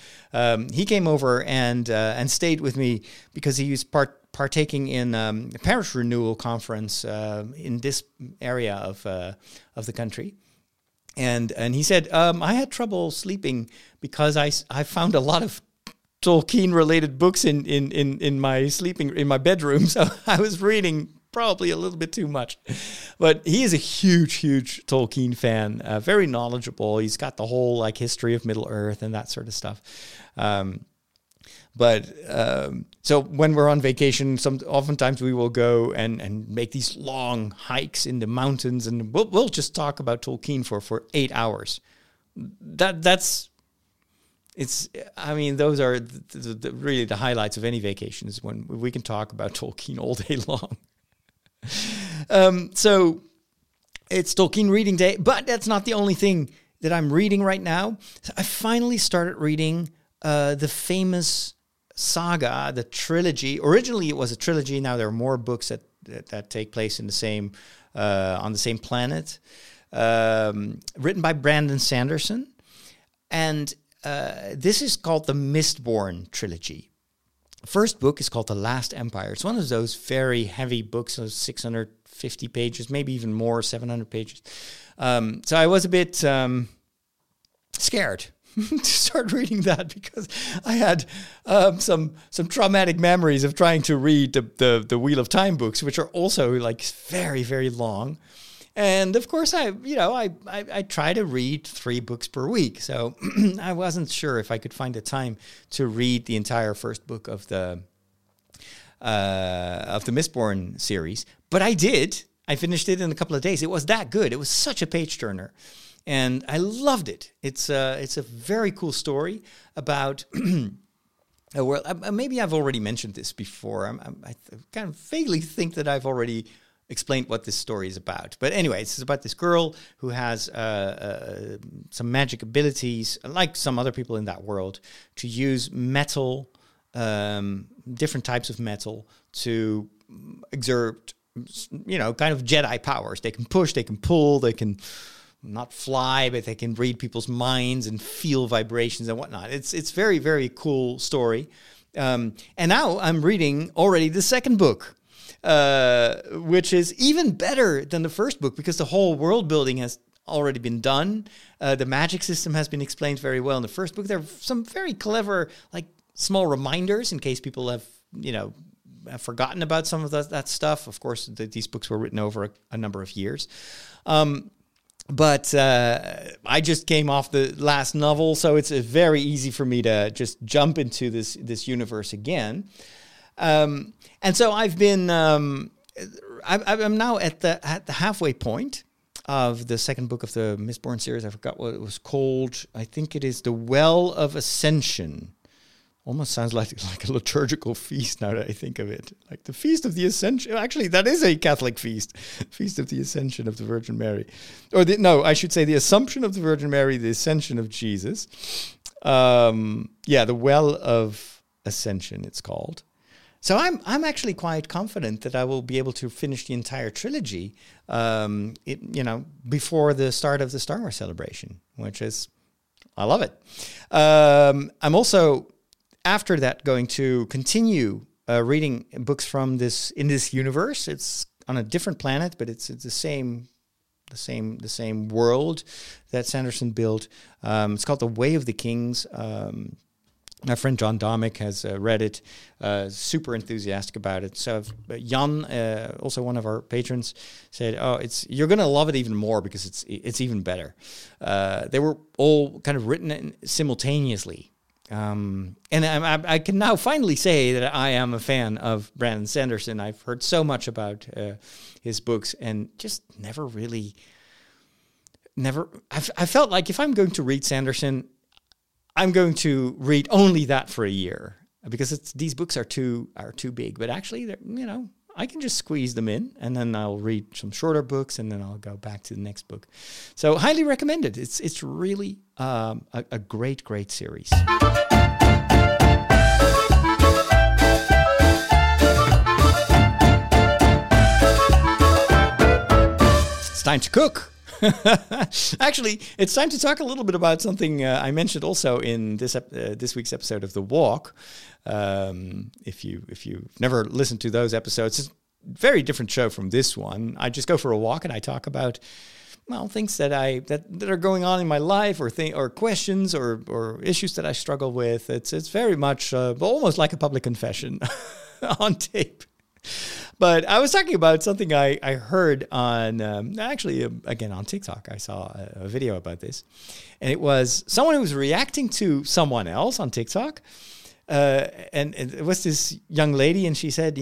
He came over and stayed with me because he was partaking in a parish renewal conference in this area of the country. And he said, I had trouble sleeping because I found a lot of Tolkien related books in my bedroom, so I was reading probably a little bit too much. But he is a huge Tolkien fan, very knowledgeable. He's got the whole history of Middle-earth and that sort of stuff. So when we're on vacation, oftentimes we will go and make these long hikes in the mountains, and we'll just talk about Tolkien for 8 hours. Those are really the highlights of any vacations, when we can talk about Tolkien all day long. So it's Tolkien reading day, but that's not the only thing that I'm reading right now. I finally started reading the famous saga, the trilogy. Originally it was a trilogy. Now there are more books that take place in the same on the same planet, written by Brandon Sanderson, and this is called the Mistborn trilogy. The first book is called The Last Empire. It's one of those very heavy books, those 650 pages, maybe even more, 700 pages. So I was a bit scared to start reading that, because I had some traumatic memories of trying to read the Wheel of Time books, which are also very, very long. And of course, I try to read 3 books per week, so I wasn't sure if I could find the time to read the entire first book of the Mistborn series. But I did. I finished it in a couple of days. It was that good. It was such a page turner, and I loved it. It's a very cool story about a world. Maybe I've already mentioned this before. I kind of vaguely think that I've already explained what this story is about. But anyway, it's about this girl who has some magic abilities, like some other people in that world, to use metal, different types of metal, to exert, kind of Jedi powers. They can push, they can pull, they can not fly, but they can read people's minds and feel vibrations and whatnot. It's very, very cool story. And now I'm reading already the second book, which is even better than the first book, because the whole world building has already been done. The magic system has been explained very well in the first book. There are some very clever, small reminders in case people have forgotten about some of that stuff. Of course, these books were written over a number of years. But I just came off the last novel, so it's very easy for me to just jump into this universe again. And so I've been, I'm now at the halfway point of the second book of the Mistborn series. I forgot what it was called. I think it is The Well of Ascension Almost sounds like a liturgical feast now that I think of it. Like the Feast of the Ascension. Actually, that is a Catholic feast. Feast of the Ascension of the Virgin Mary. Or I should say the Assumption of the Virgin Mary, the Ascension of Jesus. The Well of Ascension, it's called. So I'm actually quite confident that I will be able to finish the entire trilogy, before the start of the Star Wars Celebration, which is, I love it. I'm also... after that, going to continue reading books from this universe. It's on a different planet, but it's the same world that Sanderson built. It's called The Way of the Kings. My friend John Domick has read it, super enthusiastic about it. So Jan, also one of our patrons, said, "Oh, you're going to love it even more because it's even better." They were all kind of written simultaneously. And I can now finally say that I am a fan of Brandon Sanderson. I've heard so much about his books and just never really. I felt like if I'm going to read Sanderson, I'm going to read only that for a year because these books are too big. But actually, I can just squeeze them in, and then I'll read some shorter books, and then I'll go back to the next book. So highly recommended. It's really a great series. It's time to cook. Actually, it's time to talk a little bit about something I mentioned also in this week's episode of The Walk. If you've never listened to those episodes, it's a very different show from this one. I just go for a walk and I talk about things that are going on in my life, or questions or issues that I struggle with. It's very much almost like a public confession on tape. But I was talking about something I heard on, again, on TikTok. I saw a video about this. And it was someone who was reacting to someone else on TikTok. And it was this young lady, and she said,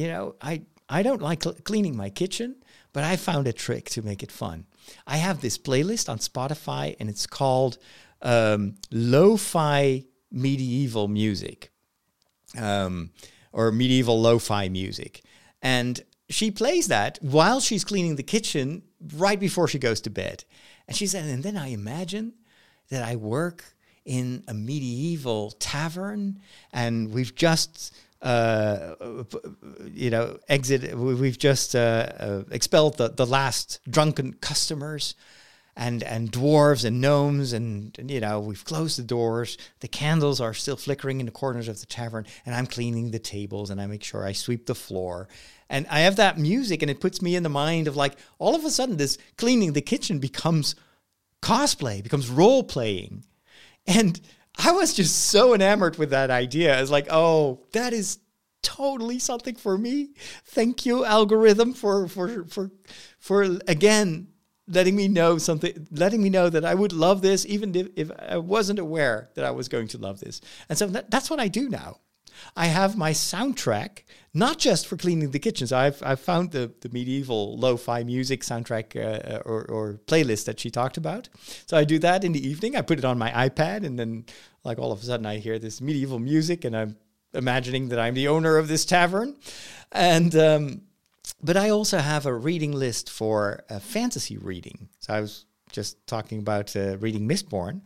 I don't like cleaning my kitchen, but I found a trick to make it fun. I have this playlist on Spotify, and it's called Lo-Fi Medieval Music or Medieval Lo-Fi Music. And she plays that while she's cleaning the kitchen right before she goes to bed. And she said, and then I imagine that I work in a medieval tavern and we've just, exited, we've just expelled the last drunken customers and dwarves and gnomes and we've closed the doors, the candles are still flickering in the corners of the tavern, and I'm cleaning the tables and I make sure I sweep the floor. And I have that music and it puts me in the mind of like, all of a sudden this cleaning the kitchen becomes cosplay, becomes role playing. And I was just so enamored with that idea. It's like, oh, that is totally something for me. Thank you, algorithm, for again, letting me know that I would love this, even if I wasn't aware that I was going to love this. And so that's what I do now. I have my soundtrack, not just for cleaning the kitchen. So I've found the medieval lo-fi music soundtrack or playlist that she talked about. So I do that in the evening. I put it on my iPad, and then like all of a sudden I hear this medieval music, and I'm imagining that I'm the owner of this tavern. And... but I also have a reading list for fantasy reading. So I was just talking about reading Mistborn.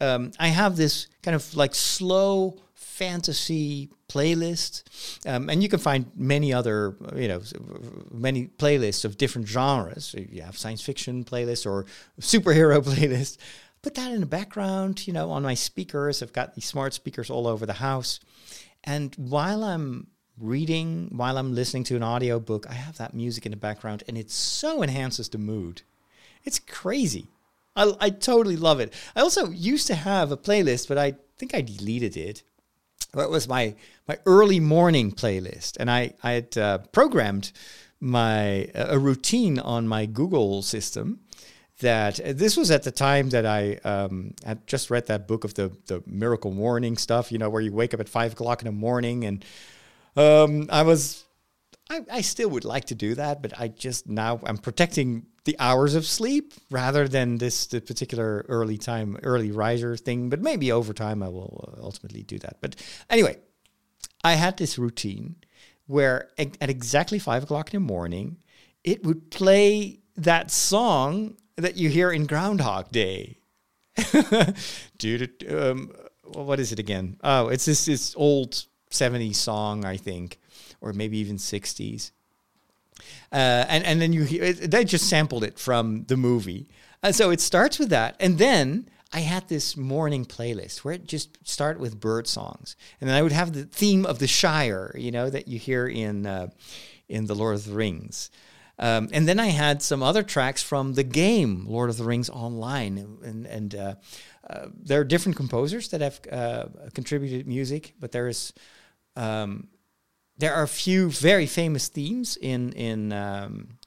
I have this kind of like slow fantasy playlist. And you can find many other, many playlists of different genres. So you have science fiction playlists or superhero playlists. Put that in the background, on my speakers. I've got these smart speakers all over the house. And while I'm reading, while I'm listening to an audiobook, I have that music in the background, and it so enhances the mood. It's crazy. I totally love it. I also used to have a playlist, but I think I deleted it. It was my early morning playlist, and I had programmed a routine on my Google system. That this was at the time that I had just read that book of the miracle morning stuff, where you wake up at 5 o'clock in the morning and I was I still would like to do that, but I just now I'm protecting the hours of sleep rather than the particular early riser thing. But maybe over time I will ultimately do that. But anyway, I had this routine where at exactly 5 o'clock in the morning, it would play that song that you hear in Groundhog Day. Dude, what is it again? Oh, it's this old 70s song, I think, or maybe even 60s. And then you hear, they just sampled it from the movie. And so it starts with that. And then I had this morning playlist where it just started with bird songs. And then I would have the theme of The Shire, you know, that you hear in The Lord of the Rings. And then I had some other tracks from the game, Lord of the Rings Online. And there are different composers that have contributed music, but there are a few very famous themes in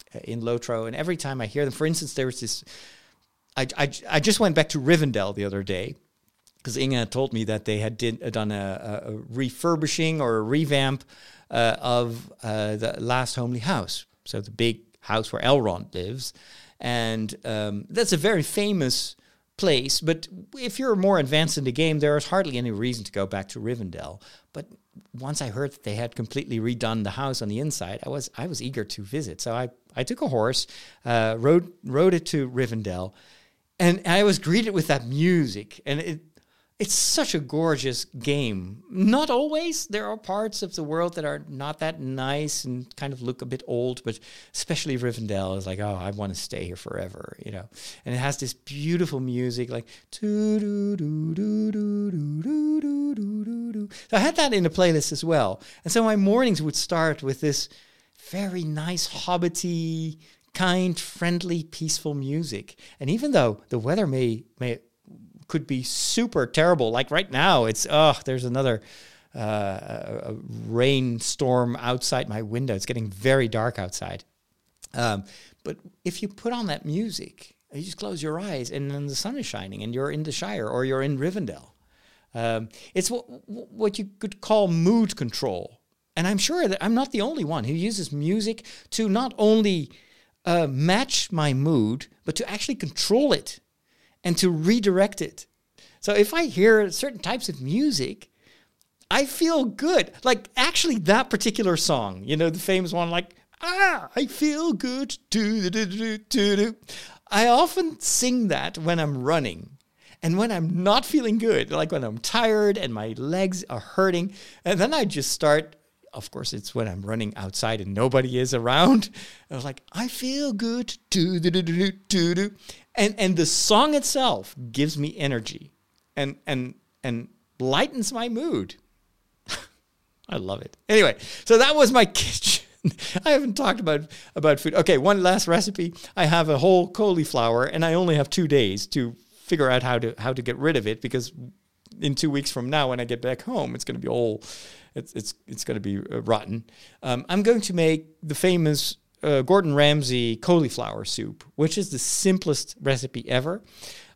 Lotro, and every time I hear them, for instance, there was this. I just went back to Rivendell the other day because Inge told me that they had done a refurbishing or a revamp of the last homely house, so the big house where Elrond lives, and that's a very famous place. But if you're more advanced in the game, there is hardly any reason to go back to Rivendell, but. Once I heard that they had completely redone the house on the inside, I was eager to visit. So I took a horse, rode it to Rivendell, and I was greeted with that music. And it's such a gorgeous game. Not always. There are parts of the world that are not that nice and kind of look a bit old, but especially Rivendell is like, oh, I want to stay here forever, you know. And it has this beautiful music, like so I had that in the playlist as well. And so my mornings would start with this very nice hobbity, kind, friendly, peaceful music. And even though the weather could be super terrible. Like right now, it's, there's another rainstorm outside my window. It's getting very dark outside. But if you put on that music, you just close your eyes and then the sun is shining and you're in the Shire or you're in Rivendell. It's what you could call mood control. And I'm sure that I'm not the only one who uses music to not only match my mood, but to actually control it. And to redirect it. So if I hear certain types of music, I feel good. Like actually that particular song, you know, the famous one, like, I feel good. I often sing that when I'm running and when I'm not feeling good, like when I'm tired and my legs are hurting. And then I just start, of course, it's when I'm running outside and nobody is around. I was like, I feel good. And the song itself gives me energy and lightens my mood. I love it. Anyway, so that was my kitchen. I haven't talked about food. Okay, one last recipe. I have a whole cauliflower and I only have 2 days to figure out how to get rid of it because in 2 weeks from now when I get back home, it's going to be it's going to be rotten. I'm going to make the famous Gordon Ramsay cauliflower soup, which is the simplest recipe ever.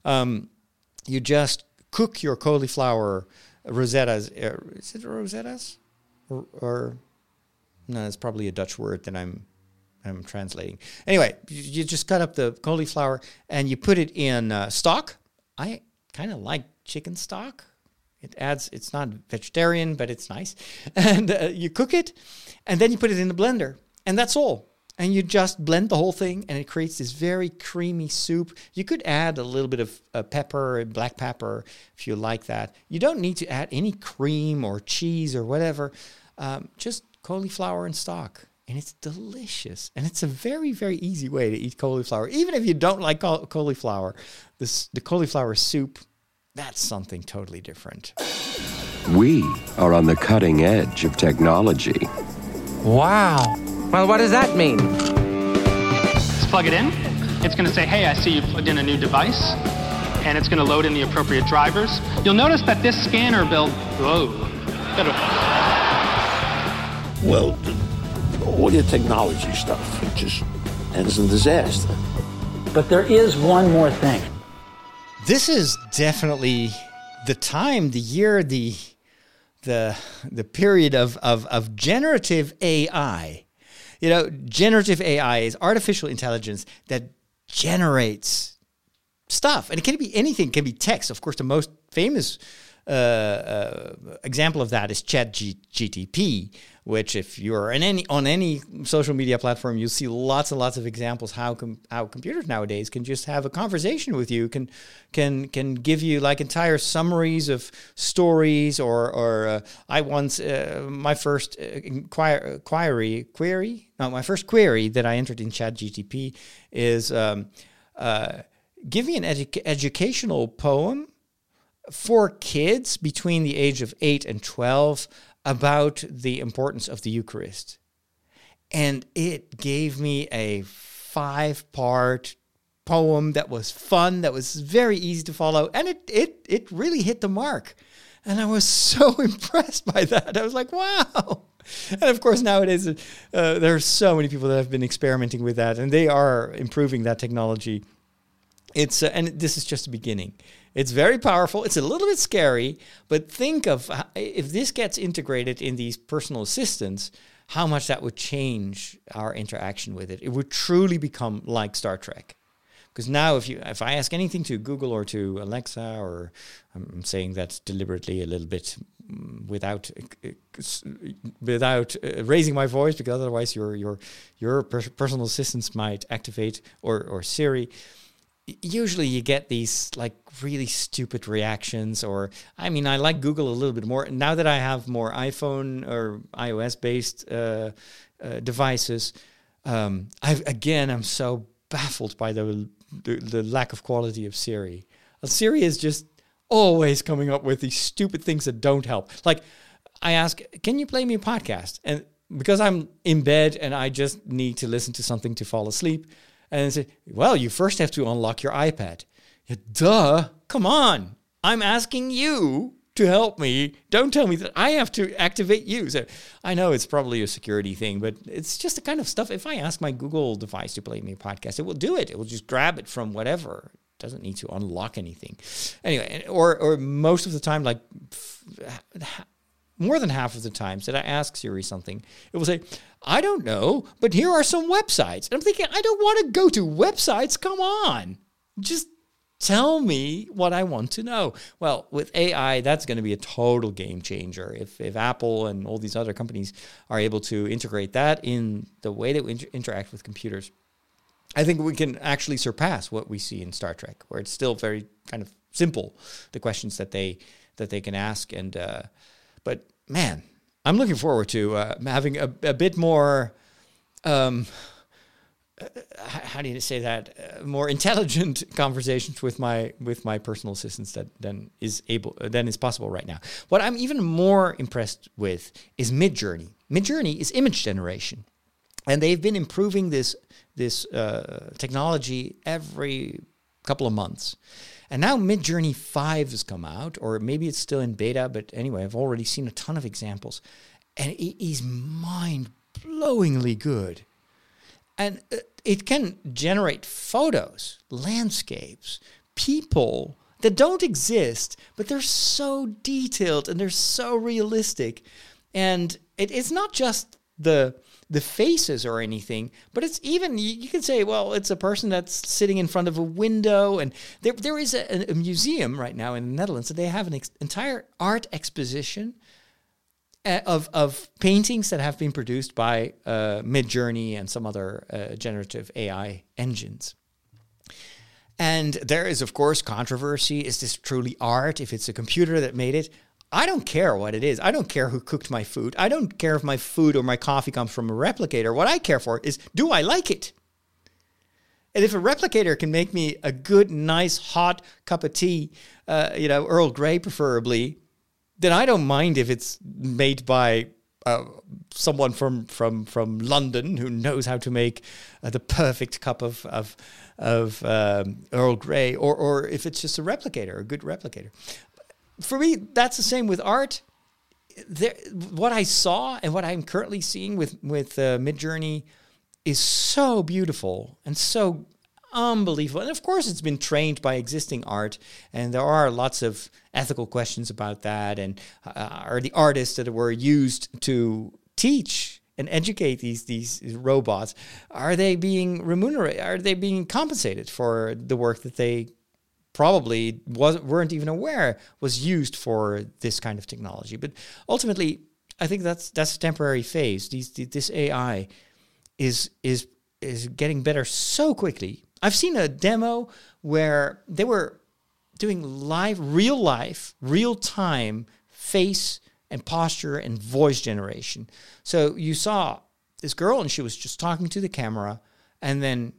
You just cook your cauliflower rosettas. Is it rosettas? Or no, it's probably a Dutch word that I'm translating. Anyway, you just cut up the cauliflower and you put it in stock. I kind of like chicken stock. It adds. It's not vegetarian, but it's nice. And you cook it, and then you put it in the blender, and that's all. And you just blend the whole thing, and it creates this very creamy soup. You could add a little bit of pepper, black pepper, if you like that. You don't need to add any cream or cheese or whatever. Just cauliflower and stock, and it's delicious. And it's a very, very easy way to eat cauliflower. Even if you don't like cauliflower, the cauliflower soup, that's something totally different. We are on the cutting edge of technology. Wow. Well, what does that mean? Let's plug it in. It's going to say, hey, I see you plugged in a new device. And it's going to load in the appropriate drivers. You'll notice that this scanner build... Whoa. Well, all your technology stuff, it just ends in disaster. But there is one more thing. This is definitely the time, the year, the period of generative AI. You know, generative AI is artificial intelligence that generates stuff. And it can be anything. It can be text. Of course, the most famous example of that is ChatGPT, which if you're on any social media platform, you'll see lots and lots of examples how computers nowadays can just have a conversation with you, can give you like entire summaries of stories, or I once my first query that I entered in ChatGPT is give me an educational poem for kids between the age of 8 and 12 about the importance of the Eucharist. And it gave me a 5-part poem that was fun, that was very easy to follow, and it really hit the mark. And I was so impressed by that. I was like, wow. And of course, nowadays, there are so many people that have been experimenting with that, and they are improving that technology. It's and this is just the beginning. It's very powerful. It's a little bit scary, but think of if this gets integrated in these personal assistants, how much that would change our interaction with it. It would truly become like Star Trek. Because now if I ask anything to Google or to Alexa, or I'm saying that deliberately a little bit without raising my voice, because otherwise your personal assistants might activate, or Siri. Usually you get these like really stupid reactions, or I mean, I like Google a little bit more now that I have more iPhone or iOS based devices. I'm so baffled by the lack of quality of Siri. Siri is just always coming up with these stupid things that don't help. Like I ask, can you play me a podcast? And because I'm in bed and I just need to listen to something to fall asleep. And say, well, you first have to unlock your iPad. Yeah, duh, come on. I'm asking you to help me. Don't tell me that I have to activate you. So I know it's probably a security thing, but it's just the kind of stuff. If I ask my Google device to play me a podcast, it will do it. It will just grab it from whatever. It doesn't need to unlock anything. Anyway, or most of the time, like more than half of the times that I ask Siri something, it will say, I don't know, but here are some websites. And I'm thinking, I don't want to go to websites. Come on. Just tell me what I want to know. Well, with AI, that's going to be a total game changer. If Apple and all these other companies are able to integrate that in the way that we interact with computers, I think we can actually surpass what we see in Star Trek, where it's still very kind of simple, the questions that they can ask. And but man, I'm looking forward to having a bit more, how do you say that? More intelligent conversations with my personal assistants than is possible right now. What I'm even more impressed with is Midjourney. Midjourney is image generation, and they've been improving this technology every couple of months. And now Midjourney 5 has come out, or maybe it's still in beta, but anyway, I've already seen a ton of examples. And it is mind-blowingly good. And it can generate photos, landscapes, people that don't exist, but they're so detailed and they're so realistic. And it's not just the faces or anything, but it's even, you can say, well, it's a person that's sitting in front of a window. And there is a museum right now in the Netherlands that they have an entire art exposition of paintings that have been produced by Midjourney and some other generative AI engines. And there is, of course, controversy. Is this truly art? If it's a computer that made it, I don't care what it is. I don't care who cooked my food. I don't care if my food or my coffee comes from a replicator. What I care for is, do I like it? And if a replicator can make me a good, nice, hot cup of tea, Earl Grey preferably, then I don't mind if it's made by someone from London who knows how to make the perfect cup of Earl Grey, or if it's just a replicator, a good replicator. For me, that's the same with art. What I saw and what I'm currently seeing with Midjourney is so beautiful and so unbelievable. And of course, it's been trained by existing art, and there are lots of ethical questions about that. And are the artists that were used to teach and educate these robots, are they being remunerated? Are they being compensated for the work that they probably weren't even aware was used for this kind of technology? But ultimately, I think that's a temporary phase. This AI is getting better so quickly. I've seen a demo where they were doing real-time face and posture and voice generation. So you saw this girl and she was just talking to the camera, and then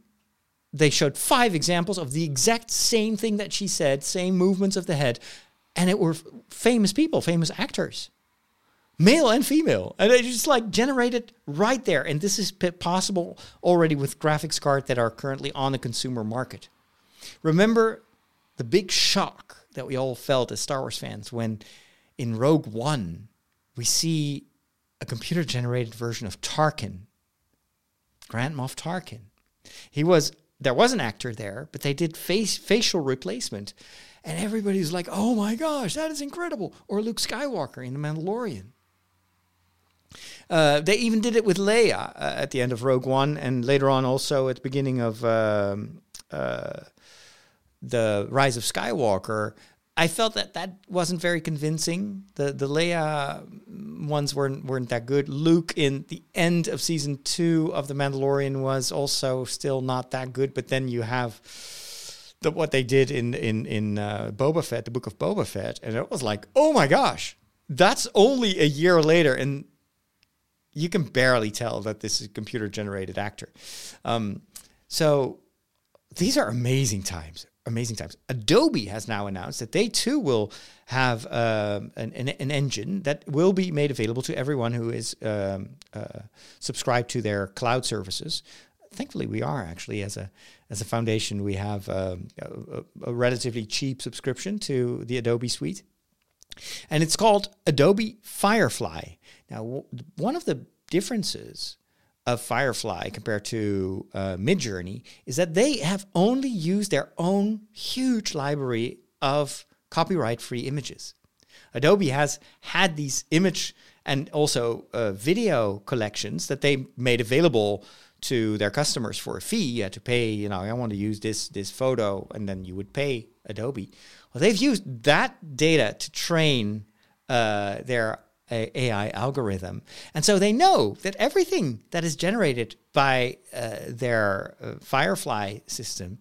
they showed 5 examples of the exact same thing that she said, same movements of the head, and it were famous people, famous actors, male and female. And they just generated right there. And this is possible already with graphics cards that are currently on the consumer market. Remember the big shock that we all felt as Star Wars fans when in Rogue One we see a computer-generated version of Tarkin, Grand Moff Tarkin. There was an actor there, but they did facial replacement. And everybody's like, oh my gosh, that is incredible. Or Luke Skywalker in The Mandalorian. They even did it with Leia at the end of Rogue One, and later on also at the beginning of The Rise of Skywalker. I felt that wasn't very convincing. The Leia ones weren't that good. Luke in the end of season 2 of The Mandalorian was also still not that good. But then you have what they did in Boba Fett, the Book of Boba Fett, and it was like, oh my gosh, that's only a year later, and you can barely tell that this is a computer-generated actor. So these are amazing times. Amazing times. Adobe has now announced that they too will have an engine that will be made available to everyone who is subscribed to their cloud services. Thankfully, we are actually as a foundation. We have a relatively cheap subscription to the Adobe suite, and it's called Adobe Firefly. Now, one of the differences of Firefly compared to Midjourney is that they have only used their own huge library of copyright-free images. Adobe has had these image and also video collections that they made available to their customers for a fee. You had to pay, I want to use this photo, and then you would pay Adobe. Well, they've used that data to train their AI algorithm. And so they know that everything that is generated by their Firefly system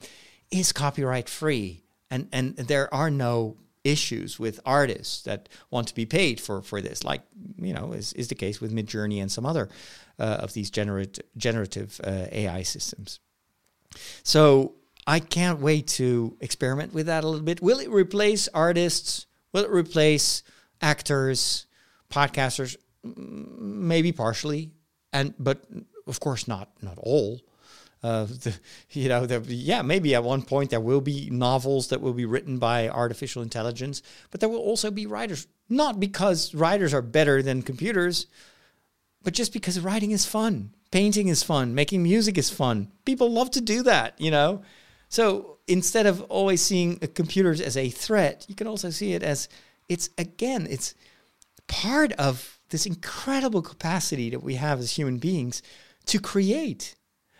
is copyright free. And there are no issues with artists that want to be paid for this, like, is the case with Midjourney and some other of these generative AI systems. So I can't wait to experiment with that a little bit. Will it replace artists? Will it replace actors? Podcasters, maybe partially, but of course not all. Maybe at one point there will be novels that will be written by artificial intelligence, but there will also be writers. Not because writers are better than computers, but just because writing is fun, painting is fun, making music is fun. People love to do that, So instead of always seeing computers as a threat, you can also see it as it's part of this incredible capacity that we have as human beings to create.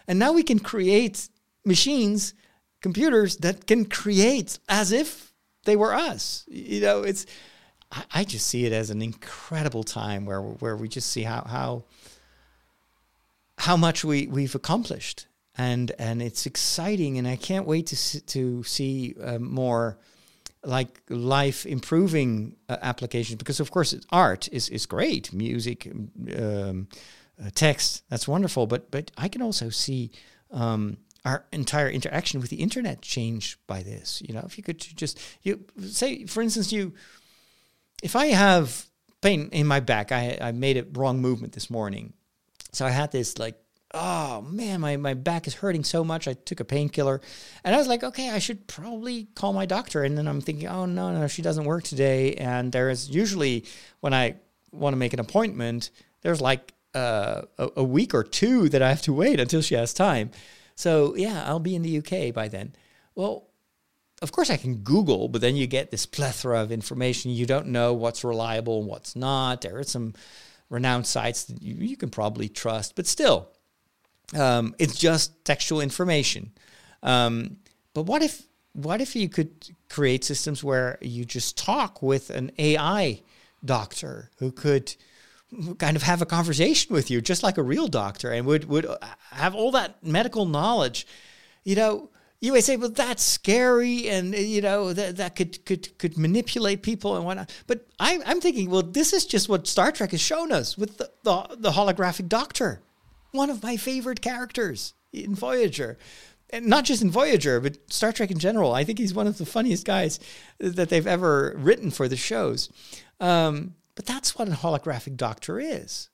And now we can create machines, computers that can create as if they were us. I just see it as an incredible time where we just see how much we've accomplished. And it's exciting, and I can't wait to see more life improving applications, because of course art is great, music, text, that's wonderful, but I can also see our entire interaction with the internet change by this. If you could just, you say, for instance, if I have pain in my back, I made a wrong movement this morning, so I had this oh man, my back is hurting so much. I took a painkiller, and I was like, okay, I should probably call my doctor. And then I'm thinking, oh no, she doesn't work today. And there is usually, when I want to make an appointment, there's a week or two that I have to wait until she has time. So yeah, I'll be in the UK by then. Well, of course I can Google, but then you get this plethora of information. You don't know what's reliable and what's not. There are some renowned sites that you can probably trust, but still, it's just textual information. But what if you could create systems where you just talk with an AI doctor who could kind of have a conversation with you, just like a real doctor, and would have all that medical knowledge? You know, you may say, well, that's scary, and you know that could manipulate people and whatnot. But I'm thinking, well, this is just what Star Trek has shown us with the holographic doctor, one of my favorite characters in Voyager. And not just in Voyager, but Star Trek in general. I think he's one of the funniest guys that they've ever written for the shows. But that's what a holographic doctor is.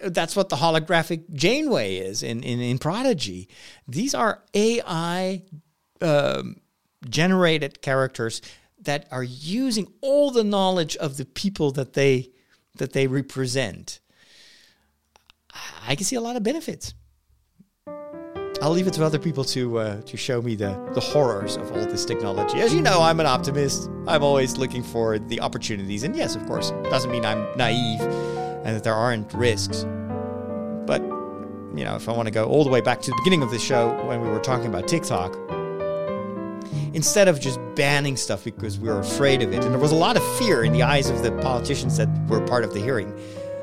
That's what the holographic Janeway is in Prodigy. These are AI-generated characters that are using all the knowledge of the people that they represent. I can see a lot of benefits. I'll leave it to other people to show me the horrors of all this technology. As you know, I'm an optimist. I'm always looking for the opportunities. And yes, of course, doesn't mean I'm naive and that there aren't risks. But, you know, if I want to go all the way back to the beginning of the show when we were talking about TikTok, instead of just banning stuff because we were afraid of it, and there was a lot of fear in the eyes of the politicians that were part of the hearing,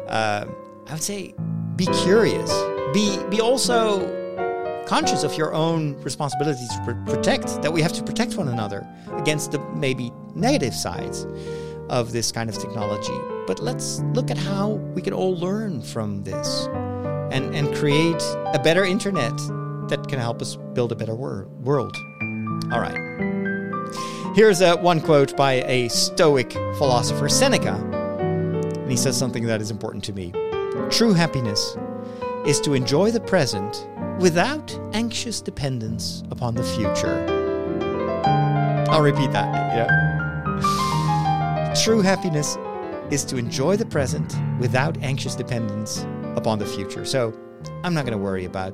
I would say be curious. Be also conscious of your own responsibility to protect, that we have to protect one another against the maybe negative sides of this kind of technology. But let's look at how we can all learn from this and create a better internet that can help us build a better world. All right. Here's one quote by a Stoic philosopher, Seneca, and he says something that is important to me. True happiness is to enjoy the present without anxious dependence upon the future. I'll repeat that. Yeah. True happiness is to enjoy the present without anxious dependence upon the future. So I'm not going to worry about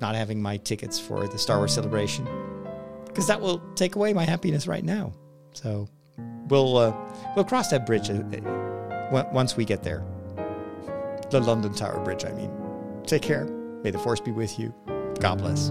not having my tickets for the Star Wars Celebration, because that will take away my happiness right now. So we'll cross that bridge once we get there. The London Tower Bridge, I mean. Take care. May the force be with you. God bless.